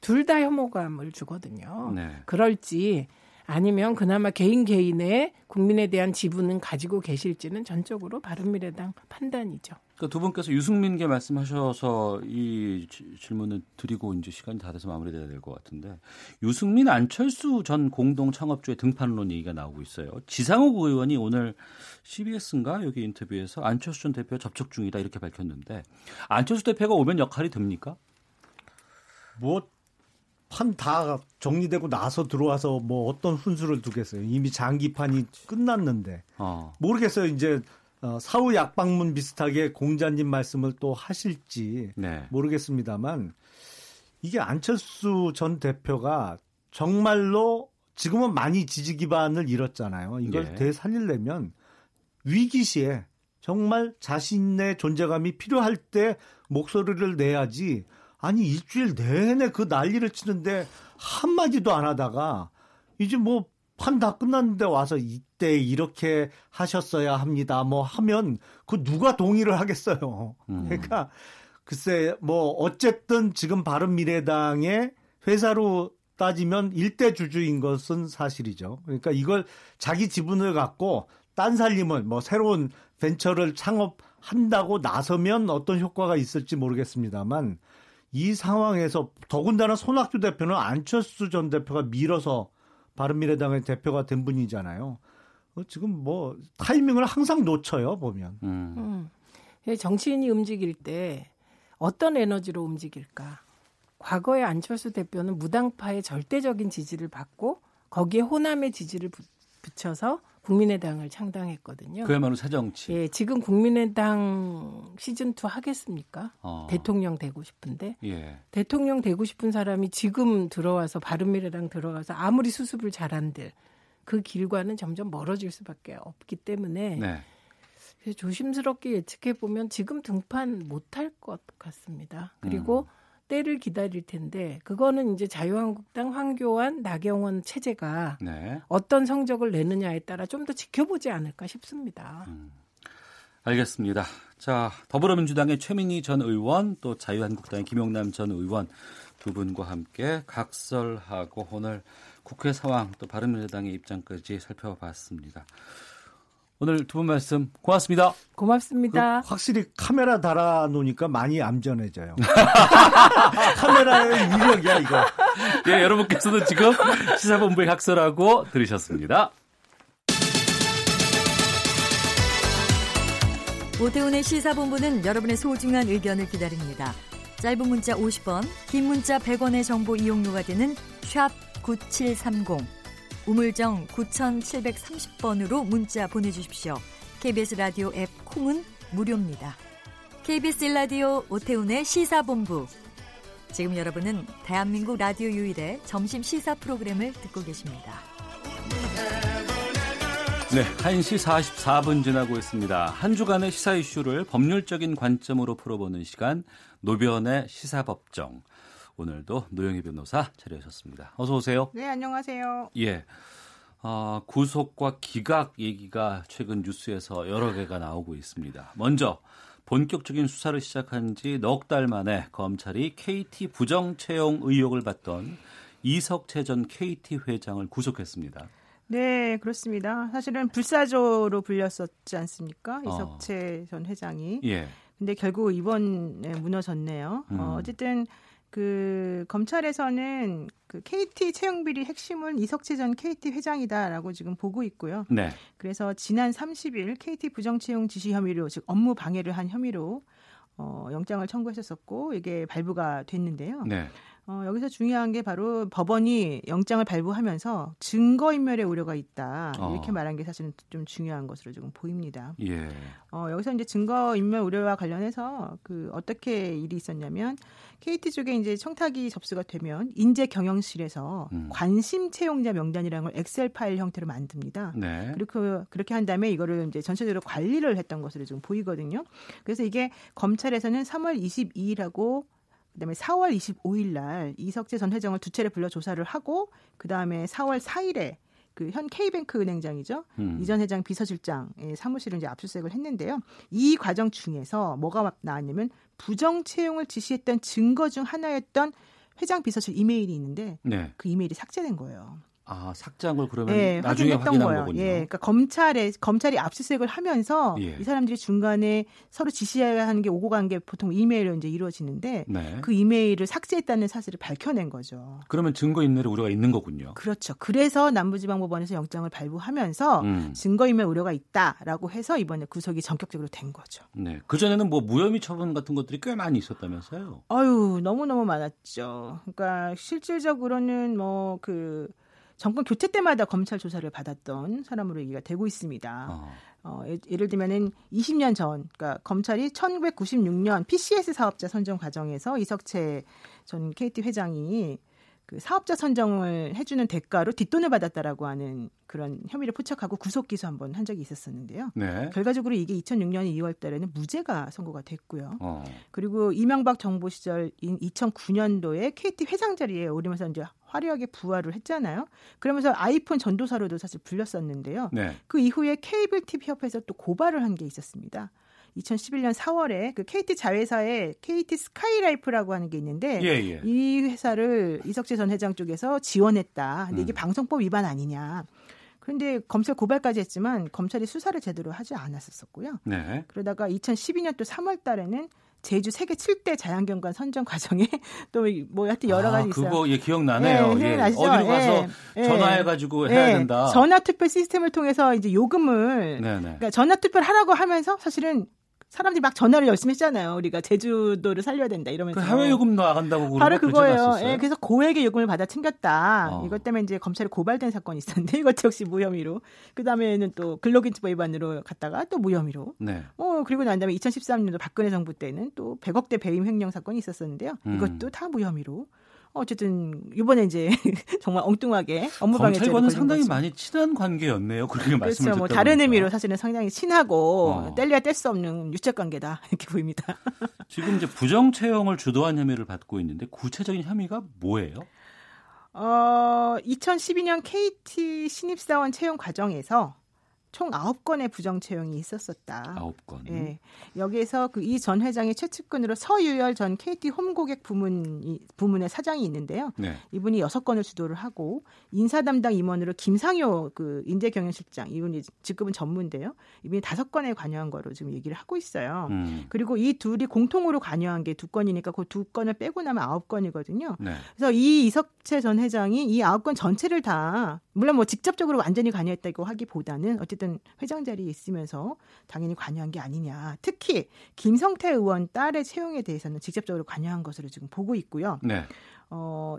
둘 다 혐오감을 주거든요. 네. 그럴지. 아니면 그나마 개인의 국민에 대한 지분은 가지고 계실지는 전적으로 바른미래당 판단이죠. 그러니까 두 분께서 유승민께 말씀하셔서 이 질문을 드리고 이제 시간이 다 돼서 마무리돼야 될 것 같은데 유승민 안철수 전 공동 창업주의 등판론 얘기가 나오고 있어요. 지상욱 의원이 오늘 CBS인가 여기 인터뷰에서 안철수 전 대표 접촉 중이다 이렇게 밝혔는데 안철수 대표가 오면 역할이 됩니까? 뭐 판 다 정리되고 나서 들어와서 뭐 어떤 훈수를 두겠어요. 이미 장기판이 끝났는데 모르겠어요. 이제 사후 약방문 비슷하게 공자님 말씀을 또 하실지 네. 모르겠습니다만 이게 안철수 전 대표가 정말로 지금은 많이 지지 기반을 잃었잖아요. 이걸 네. 되살리려면 위기 시에 정말 자신의 존재감이 필요할 때 목소리를 내야지 아니 일주일 내내 그 난리를 치는데 한마디도 안 하다가 이제 뭐 판 다 끝났는데 와서 이때 이렇게 하셨어야 합니다. 뭐 하면 그 누가 동의를 하겠어요. 그러니까 글쎄 뭐 어쨌든 지금 바른미래당의 회사로 따지면 일대 주주인 것은 사실이죠. 그러니까 이걸 자기 지분을 갖고 딴 살림을 뭐 새로운 벤처를 창업한다고 나서면 어떤 효과가 있을지 모르겠습니다만 이 상황에서 더군다나 손학규 대표는 안철수 전 대표가 밀어서 바른미래당의 대표가 된 분이잖아요. 지금 뭐 타이밍을 항상 놓쳐요, 보면. 정치인이 움직일 때 어떤 에너지로 움직일까. 과거에 안철수 대표는 무당파의 절대적인 지지를 받고 거기에 호남의 지지를 붙여서 국민의당을 창당했거든요. 그야말로 새정치. 예, 지금 국민의당 시즌2 하겠습니까? 대통령 되고 싶은데. 예. 대통령 되고 싶은 사람이 지금 들어와서 바른미래당 들어가서 아무리 수습을 잘한들 그 길과는 점점 멀어질 수밖에 없기 때문에 네. 조심스럽게 예측해보면 지금 등판 못할 것 같습니다. 그리고 때를 기다릴 텐데 그거는 이제 자유한국당 황교안, 나경원 체제가 네. 어떤 성적을 내느냐에 따라 좀 더 지켜보지 않을까 싶습니다. 알겠습니다. 자, 더불어민주당의 최민희 전 의원 또 자유한국당의 김용남 전 의원 두 분과 함께 각설하고 오늘 국회 상황 또 바른미래당의 입장까지 살펴봤습니다. 오늘 두 분 말씀 고맙습니다. 고맙습니다. 확실히 카메라 달아놓으니까 많이 암전해져요. 카메라의 위력이야 이거. 예, 여러분께서는 지금 시사본부의 학설하고 들으셨습니다. 오태훈의 시사본부는 여러분의 소중한 의견을 기다립니다. 짧은 문자 50원, 긴 문자 100원의 정보 이용료가 되는 샵 9730, 우물정 9730번으로 문자 보내주십시오. KBS 라디오 앱 콩은 무료입니다. KBS 라디오 오태훈의 시사본부. 지금 여러분은 대한민국 라디오 유일의 점심 시사 프로그램을 듣고 계십니다. 네, 1시 44분 지나고 있습니다. 한 주간의 시사 이슈를 법률적인 관점으로 풀어보는 시간, 노변의 시사법정. 오늘도 노영희 변호사 자리하셨습니다. 어서 오세요. 네, 안녕하세요. 예, 구속과 기각 얘기가 최근 뉴스에서 여러 개가 나오고 있습니다. 먼저 본격적인 수사를 시작한 지 넉 달 만에 검찰이 KT 부정 채용 의혹을 받던 이석채 전 KT 회장을 구속했습니다. 네, 그렇습니다. 사실은 불사조로 불렸었지 않습니까? 이석채 전 회장이. 예. 근데 결국 이번에 무너졌네요. 어쨌든 그 검찰에서는 그 KT 채용 비리 핵심은 이석채 전 KT 회장이다라고 지금 보고 있고요. 네. 그래서 지난 30일 KT 부정 채용 지시 혐의로, 즉 업무 방해를 한 혐의로 영장을 청구했었고 이게 발부가 됐는데요. 네. 여기서 중요한 게 바로 법원이 영장을 발부하면서 증거인멸의 우려가 있다 이렇게 말한 게 사실은 좀 중요한 것으로 지금 보입니다. 예. 여기서 이제 증거인멸 우려와 관련해서 그 어떻게 일이 있었냐면 KT 쪽에 이제 청탁이 접수가 되면 인재 경영실에서 관심 채용자 명단이라는 걸 엑셀 파일 형태로 만듭니다. 네. 그렇게 한 다음에 이거를 이제 전체적으로 관리를 했던 것으로 지금 보이거든요. 그래서 이게 검찰에서는 3월 22일하고 그다음에 4월 25일 날 이석채 전 회장을 두 차례 불러 조사를 하고 그다음에 4월 4일에 그 현 K뱅크 은행장이죠. 이 전 회장 비서실장의 사무실을 이제 압수수색을 했는데요. 이 과정 중에서 뭐가 나왔냐면 부정 채용을 지시했던 증거 중 하나였던 회장 비서실 이메일이 있는데 네. 그 이메일이 삭제된 거예요. 아, 삭제한 걸 그러면 네, 나중에 확인한 거예요. 거군요. 예, 그러니까 검찰이 압수수색을 하면서 예. 이 사람들이 중간에 서로 지시해야 하는 게 오고 간 게 보통 이메일로 이제 이루어지는데 네. 그 이메일을 삭제했다는 사실을 밝혀낸 거죠. 그러면 증거인멸의 우려가 있는 거군요. 그렇죠. 그래서 남부지방법원에서 영장을 발부하면서 증거인멸 우려가 있다라고 해서 이번에 구속이 전격적으로 된 거죠. 네, 그 전에는 뭐 무혐의 처분 같은 것들이 꽤 많이 있었다면서요? 아유, 너무 많았죠. 그러니까 실질적으로는 뭐 그 정권 교체 때마다 검찰 조사를 받았던 사람으로 얘기가 되고 있습니다. 예를 들면은 20년 전, 그러니까 검찰이 1996년 PCS 사업자 선정 과정에서 이석채 전 KT 회장이 그 사업자 선정을 해주는 대가로 뒷돈을 받았다라고 하는 그런 혐의를 포착하고 구속 기소 한 적이 있었었는데요. 네. 결과적으로 이게 2006년 2월 달에는 무죄가 선고가 됐고요. 그리고 이명박 정부 시절인 2009년도에 KT 회장 자리에 오르면서 이제 화려하게 부활을 했잖아요. 그러면서 아이폰 전도사로도 사실 불렸었는데요. 네. 그 이후에 케이블 TV 협회에서 또 고발을 한 게 있었습니다. 2011년 4월에 그 KT 자회사의 KT 스카이라이프라고 하는 게 있는데 예. 이 회사를 이석채 전 회장 쪽에서 지원했다. 근데 이게 방송법 위반 아니냐. 그런데 검찰 고발까지 했지만 검찰이 수사를 제대로 하지 않았었고요. 네. 그러다가 2012년 또 3월 달에는 제주 세계 7대 자연경관 선정 과정에 또 뭐 하여튼 여러 가지 있어요. 그거 예, 기억나네요. 예, 어디로 가서 전화해가지고 해야 된다. 전화투표 시스템을 통해서 이제 요금을 그러니까 전화투표를 하라고 하면서 사실은 사람들이 막 전화를 열심히 했잖아요. 우리가 제주도를 살려야 된다 이러면서. 그 해외 요금 나간다고 바로 그거예요. 예, 그래서 고액의 요금을 받아 챙겼다. 이것 때문에 이제 검찰이 고발된 사건이 있었는데 이것 역시 무혐의로. 그다음에는 또 근로기준법 위반으로 갔다가 또 무혐의로. 네. 그리고 난 다음에 2013년도 박근혜 정부 때는 또 100억대 배임 횡령 사건이 있었었는데요. 이것도 다 무혐의로. 어쨌든 이번에 이제 정말 엉뚱하게 업무방해죄로 검찰과는 상당히 많이 친한 관계였네요. 그렇게 말씀을 듣다 보니까. 그렇죠. 뭐 다른 의미로 사실은 상당히 친하고 뗄래야 뗄 수 없는 유착관계다 이렇게 보입니다. 지금 이제 부정 채용을 주도한 혐의를 받고 있는데 구체적인 혐의가 뭐예요? 2012년 KT 신입사원 채용 과정에서 총 9건의 부정채용이 있었었다. 9건. 예. 여기에서 그 이 전 회장의 최측근으로 서유열 전 KT 홈고객 부문의 사장이 있는데요. 네. 이분이 6건을 주도를 하고 인사 담당 임원으로 김상효 그 인재경영실장, 이분이 직급은 전무인데요. 이분이 5건에 관여한 거로 지금 얘기를 하고 있어요. 그리고 이 둘이 공통으로 관여한 게 2건이니까 그 2건을 빼고 나면 9건이거든요. 네. 그래서 이 이석채 전 회장이 이 9건 전체를 다, 물론 뭐 직접적으로 완전히 관여했다고 하기보다는 어쨌든 회장 자리에 있으면서 당연히 관여한 게 아니냐. 특히 김성태 의원 딸의 채용에 대해서는 직접적으로 관여한 것으로 지금 보고 있고요. 네.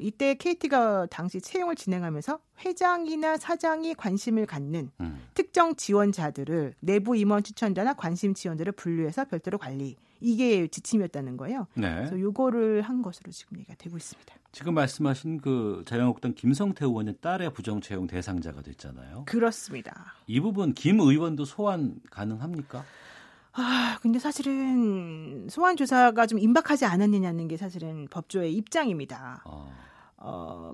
이때 KT가 당시 채용을 진행하면서 회장이나 사장이 관심을 갖는 특정 지원자들을 내부 임원 추천자나 관심 지원자를 분류해서 별도로 관리. 이게 지침이었다는 거예요. 네. 그래서 요거를 한 것으로 지금 얘기가 되고 있습니다. 지금 말씀하신 그 자유한국당 김성태 의원의 딸의 부정채용 대상자가 됐잖아요. 그렇습니다. 이 부분 김 의원도 소환 가능합니까? 아, 근데 사실은 소환 조사가 좀 임박하지 않았느냐는 게 사실은 법조의 입장입니다.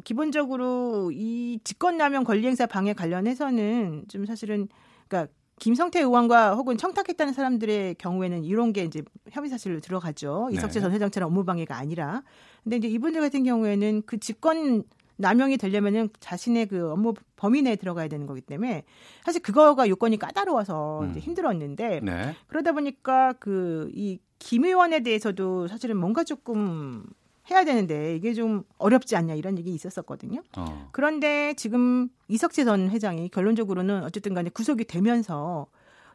기본적으로 이 직권남용 권리행사 방해 관련해서는 좀 사실은 그러니까 김성태 의원과 혹은 청탁했다는 사람들의 경우에는 이런 게 이제 혐의 사실로 들어가죠. 네. 이석채 전 회장처럼 업무방해가 아니라. 근데 이제 이분들 같은 경우에는 그 직권 남용이 되려면은 자신의 그 업무 범위 내에 들어가야 되는 거기 때문에 사실 그거가 요건이 까다로워서 이제 힘들었는데 네. 그러다 보니까 그 이 김 의원에 대해서도 사실은 뭔가 조금 해야 되는데 이게 좀 어렵지 않냐 이런 얘기 있었었거든요. 그런데 지금 이석채 전 회장이 결론적으로는 어쨌든 간에 구속이 되면서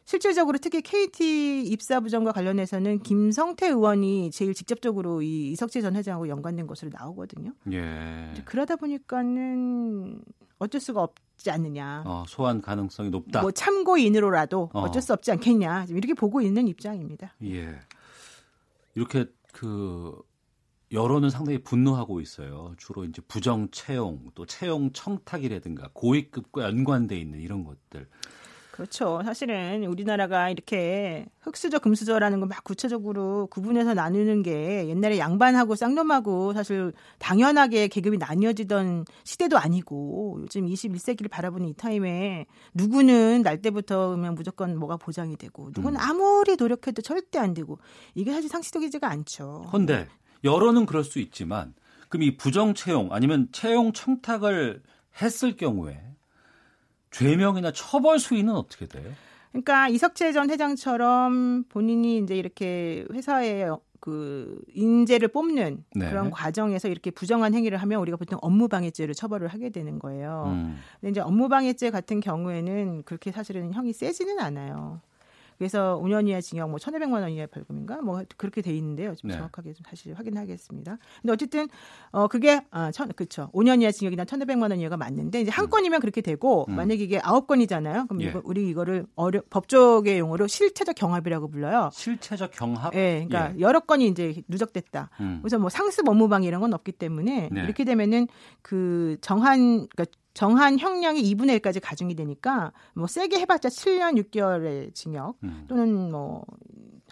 실질적으로 특히 KT 입사 부정과 관련해서는 김성태 의원이 제일 직접적으로 이 이석채 전 회장하고 연관된 것으로 나오거든요. 예. 그러다 보니까는 어쩔 수가 없지 않느냐. 소환 가능성이 높다. 뭐 참고인으로라도 어쩔 수 없지 않겠냐. 지금 이렇게 보고 있는 입장입니다. 예. 이렇게 그 여론은 상당히 분노하고 있어요. 주로 이제 부정 채용, 또 채용 청탁이라든가 고위급과 연관돼 있는 이런 것들. 그렇죠. 사실은 우리나라가 이렇게 흑수저, 금수저라는 걸 막 구체적으로 구분해서 나누는 게 옛날에 양반하고 쌍놈하고 사실 당연하게 계급이 나뉘어지던 시대도 아니고 요즘 21세기를 바라보는 이 타임에 누구는 날 때부터 그냥 무조건 뭐가 보장이 되고 누구는 아무리 노력해도 절대 안 되고 이게 사실 상식적이지가 않죠. 헌데 여론은 그럴 수 있지만 그럼 이 부정 채용 아니면 채용 청탁을 했을 경우에 죄명이나 처벌 수위는 어떻게 돼요? 그러니까 이석채 전 회장처럼 본인이 이제 이렇게 회사에 그 인재를 뽑는 네. 그런 과정에서 이렇게 부정한 행위를 하면 우리가 보통 업무방해죄로 처벌을 하게 되는 거예요. 근데 이제 업무방해죄 같은 경우에는 그렇게 사실은 형이 세지는 않아요. 그래서 5년 이하 징역, 뭐 1,500만 원 이하 벌금인가, 뭐 그렇게 돼 있는데요. 좀 네. 정확하게 좀 다시 확인하겠습니다. 근데 어쨌든 그게 그렇죠. 5년 이하 징역이나 1,500만 원 이하가 맞는데 이제 한 건이면 그렇게 되고 만약 이게 9건이잖아요. 그럼 예. 우리 이거를 법조계 용어로 실체적 경합이라고 불러요. 실체적 경합. 예, 그러니까 예. 여러 건이 이제 누적됐다. 그래서 뭐 상습 업무방해 이런 건 없기 때문에 네. 이렇게 되면은 그 정한 형량이 2분의 1까지 가중이 되니까 뭐 세게 해봤자 7년 6개월의 징역 또는 뭐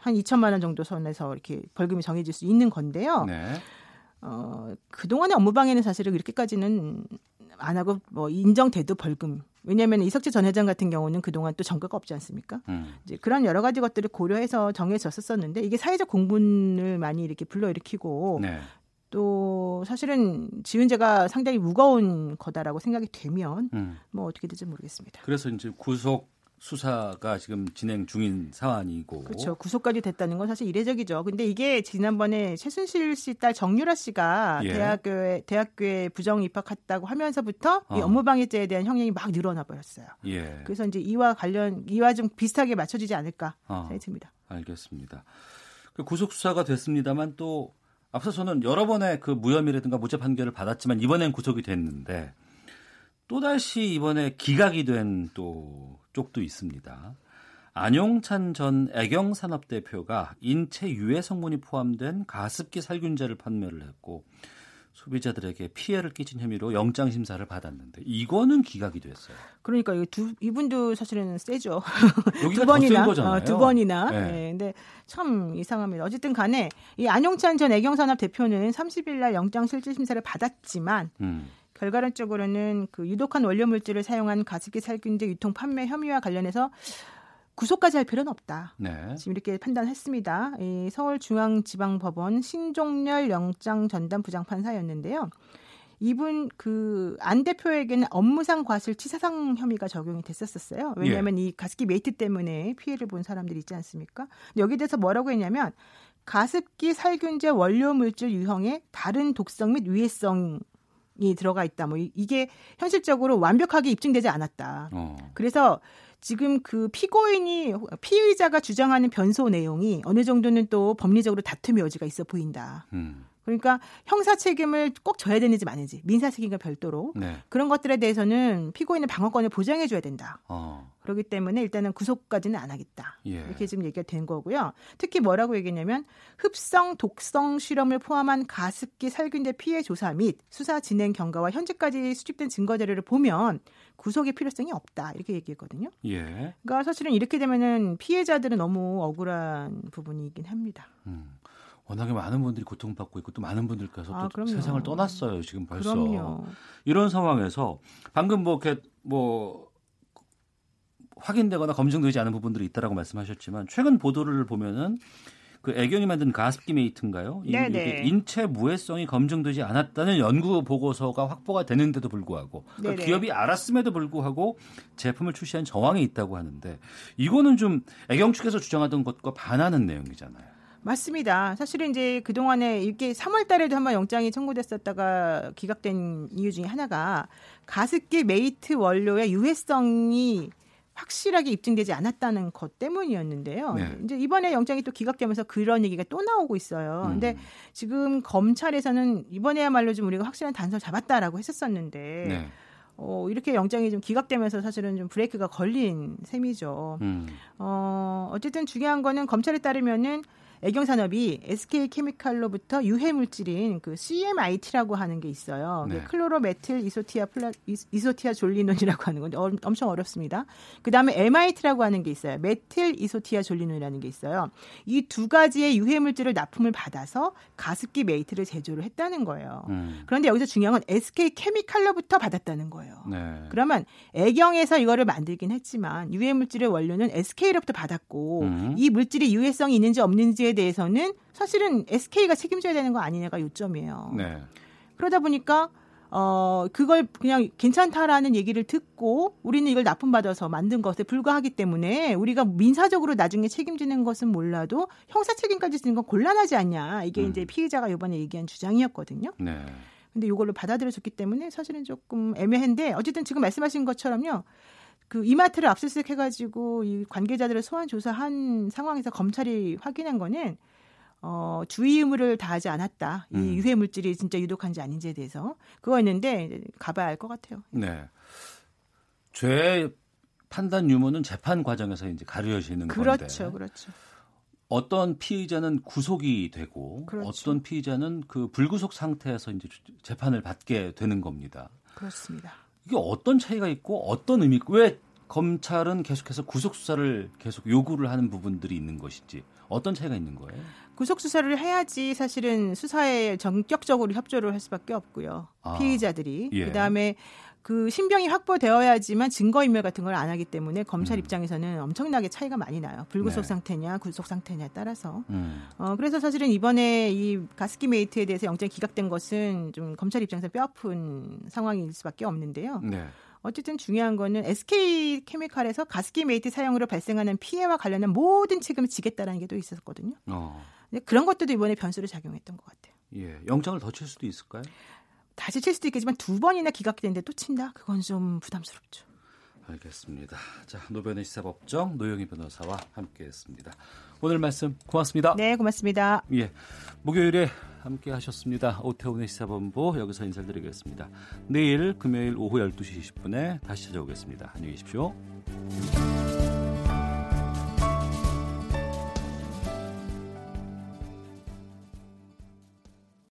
한 2,000만 원 정도 선에서 이렇게 벌금이 정해질 수 있는 건데요. 네. 그동안의 업무방해는 사실은 이렇게까지는 안 하고 뭐 인정돼도 벌금. 왜냐하면 이석채 전 회장 같은 경우는 그동안 또 전과가 없지 않습니까? 이제 그런 여러 가지 것들을 고려해서 정해졌었는데 이게 사회적 공분을 많이 이렇게 불러일으키고 네. 또 사실은 지은 죄가 상당히 무거운 거다라고 생각이 되면 뭐 어떻게 될지 모르겠습니다. 그래서 이제 구속 수사가 지금 진행 중인 사안이고. 그렇죠. 구속까지 됐다는 건 사실 이례적이죠. 근데 이게 지난번에 최순실 씨 딸 정유라 씨가 예. 대학교에 부정 입학했다고 하면서부터 이 업무방해죄에 대한 형량이 막 늘어나 버렸어요. 예. 그래서 이제 이와 좀 비슷하게 맞춰지지 않을까 생각이 듭니다. 알겠습니다. 구속 수사가 됐습니다만 또 앞서서는 여러 번의 그 무혐의라든가 무죄 판결을 받았지만 이번엔 구속이 됐는데 또다시 이번에 기각이 된 또 쪽도 있습니다. 안용찬 전 애경산업 대표가 인체 유해 성분이 포함된 가습기 살균제를 판매를 했고 소비자들에게 피해를 끼친 혐의로 영장 심사를 받았는데 이거는 기각이 됐어요. 그러니까 이분도 사실은 세죠. 여기가 더 센 거잖아요. 두 번이나. 그런데 네. 네, 참 이상합니다. 어쨌든 간에 이 안용찬 전 애경산업 대표는 30일 날 영장 실질 심사를 받았지만 결과론적으로는 그 유독한 원료물질을 사용한 가습기 살균제 유통 판매 혐의와 관련해서 구속까지 할 필요는 없다. 네. 지금 이렇게 판단했습니다. 서울중앙지방법원 신종렬 영장전담 부장판사였는데요. 이분 그 안 대표에게는 업무상 과실치사상 혐의가 적용이 됐었어요. 왜냐하면 이 가습기 메이트 때문에 피해를 본 사람들이 있지 않습니까? 근데 여기에 대해서 뭐라고 했냐면 가습기 살균제 원료물질 유형에 다른 독성 및 위해성이 들어가 있다. 뭐 이게 현실적으로 완벽하게 입증되지 않았다. 그래서 지금 그 피고인이 피의자가 주장하는 변소 내용이 어느 정도는 또 법리적으로 다툼의 여지가 있어 보인다. 그러니까 형사 책임을 꼭 져야 되는지 마는지 민사 책임과 별도로 그런 것들에 대해서는 피고인의 방어권을 보장해 줘야 된다. 그렇기 때문에 일단은 구속까지는 안 하겠다. 이렇게 지금 얘기가 된 거고요. 특히 뭐라고 얘기했냐면 흡성 독성 실험을 포함한 가습기 살균제 피해 조사 및 수사 진행 경과와 현재까지 수집된 증거 자료를 보면 구속의 필요성이 없다. 이렇게 얘기했거든요. 그러니까 사실은 이렇게 되면은 피해자들은 너무 억울한 부분이 있긴 합니다. 워낙에 많은 분들이 고통받고 있고 또 많은 분들께서 또 세상을 떠났어요. 지금 벌써. 이런 상황에서 방금 뭐 이렇게 뭐 확인되거나 검증되지 않은 부분들이 있다라고 말씀하셨지만 최근 보도를 보면은 그 애경이 만든 가습기 메이트인가요? 인체 무해성이 검증되지 않았다는 연구 보고서가 확보가 되는데도 불구하고 그러니까 기업이 알았음에도 불구하고 제품을 출시한 정황이 있다고 하는데 이거는 좀 애경 측에서 주장하던 것과 반하는 내용이잖아요. 맞습니다. 사실은 이제 그동안에 이게 3월 달에도 한번 영장이 청구됐었다가 기각된 이유 중에 하나가 가습기 메이트 원료의 유해성이 확실하게 입증되지 않았다는 것 때문이었는데요. 이제 이번에 영장이 또 기각되면서 그런 얘기가 또 나오고 있어요. 근데 지금 검찰에서는 이번에야말로 좀 우리가 확실한 단서를 잡았다라고 했었었는데 이렇게 영장이 좀 기각되면서 사실은 좀 브레이크가 걸린 셈이죠. 어쨌든 중요한 거는 검찰에 따르면은 애경산업이 SK케미칼로부터 유해물질인 그 CMIT라고 하는 게 있어요. 클로로메틸 이소티아졸리논이라고 하는 건데 엄청 어렵습니다. 그다음에 MIT라고 하는 게 있어요. 메틸 이소티아졸리논이라는 게 있어요. 이 두 가지의 유해물질을 납품을 받아서 가습기 메이트를 제조를 했다는 거예요. 그런데 여기서 중요한 건 SK케미칼로부터 받았다는 거예요. 그러면 애경에서 이거를 만들긴 했지만 유해물질의 원료는 SK로부터 받았고 이 물질이 유해성이 있는지 없는지에 대해서는 사실은 SK가 책임져야 되는 거 아니냐가 요점이에요. 그러다 보니까 그걸 그냥 괜찮다라는 얘기를 듣고 우리는 이걸 납품받아서 만든 것에 불과하기 때문에 우리가 민사적으로 나중에 책임지는 것은 몰라도 형사 책임까지 지는 건 곤란하지 않냐. 이게 이제 피의자가 이번에 얘기한 주장이었거든요. 근데 이걸로 받아들여졌기 때문에 사실은 조금 애매한데 어쨌든 지금 말씀하신 것처럼요. 그 이마트를 압수수색해가지고 이 관계자들을 소환 조사한 상황에서 검찰이 확인한 거는 주의 의무를 다하지 않았다. 이 유해 물질이 진짜 유독한지 아닌지에 대해서 그거였는데 가봐야 알 것 같아요. 죄 판단 유무는 재판 과정에서 이제 가려지는 건데. 그렇죠. 어떤 피의자는 구속이 되고 어떤 피의자는 그 불구속 상태에서 이제 재판을 받게 되는 겁니다. 그렇습니다. 이게 어떤 차이가 있고 어떤 의미, 왜 검찰은 계속해서 구속수사를 계속 요구를 하는 부분들이 있는 것인지 어떤 차이가 있는 거예요? 구속수사를 해야지 사실은 수사에 전격적으로 협조를 할 수밖에 없고요. 피의자들이. 그다음에 그 신병이 확보되어야지만 증거인멸 같은 걸 안 하기 때문에 검찰 입장에서는 엄청나게 차이가 많이 나요. 불구속 상태냐 구속 상태냐에 따라서. 그래서 사실은 이번에 이 가습기 메이트에 대해서 영장이 기각된 것은 좀 검찰 입장에서 뼈아픈 상황일 수밖에 없는데요. 어쨌든 중요한 거는 SK 케미칼에서 가습기 메이트 사용으로 발생하는 피해와 관련한 모든 책임을 지겠다라는 게 또 있었거든요. 근데 그런 것들도 이번에 변수를 작용했던 것 같아요. 영장을 더 칠 수도 있을까요? 다시 칠 수도 있겠지만 두 번이나 기각되는데 또 친다? 그건 좀 부담스럽죠. 알겠습니다. 자, 노변의 시사법정 노영희 변호사와 함께했습니다. 오늘 말씀 고맙습니다. 네, 고맙습니다. 목요일에 함께하셨습니다. 오태훈의 시사본부 여기서 인사드리겠습니다. 내일 금요일 오후 12시 20분에 다시 찾아오겠습니다. 안녕히 계십시오.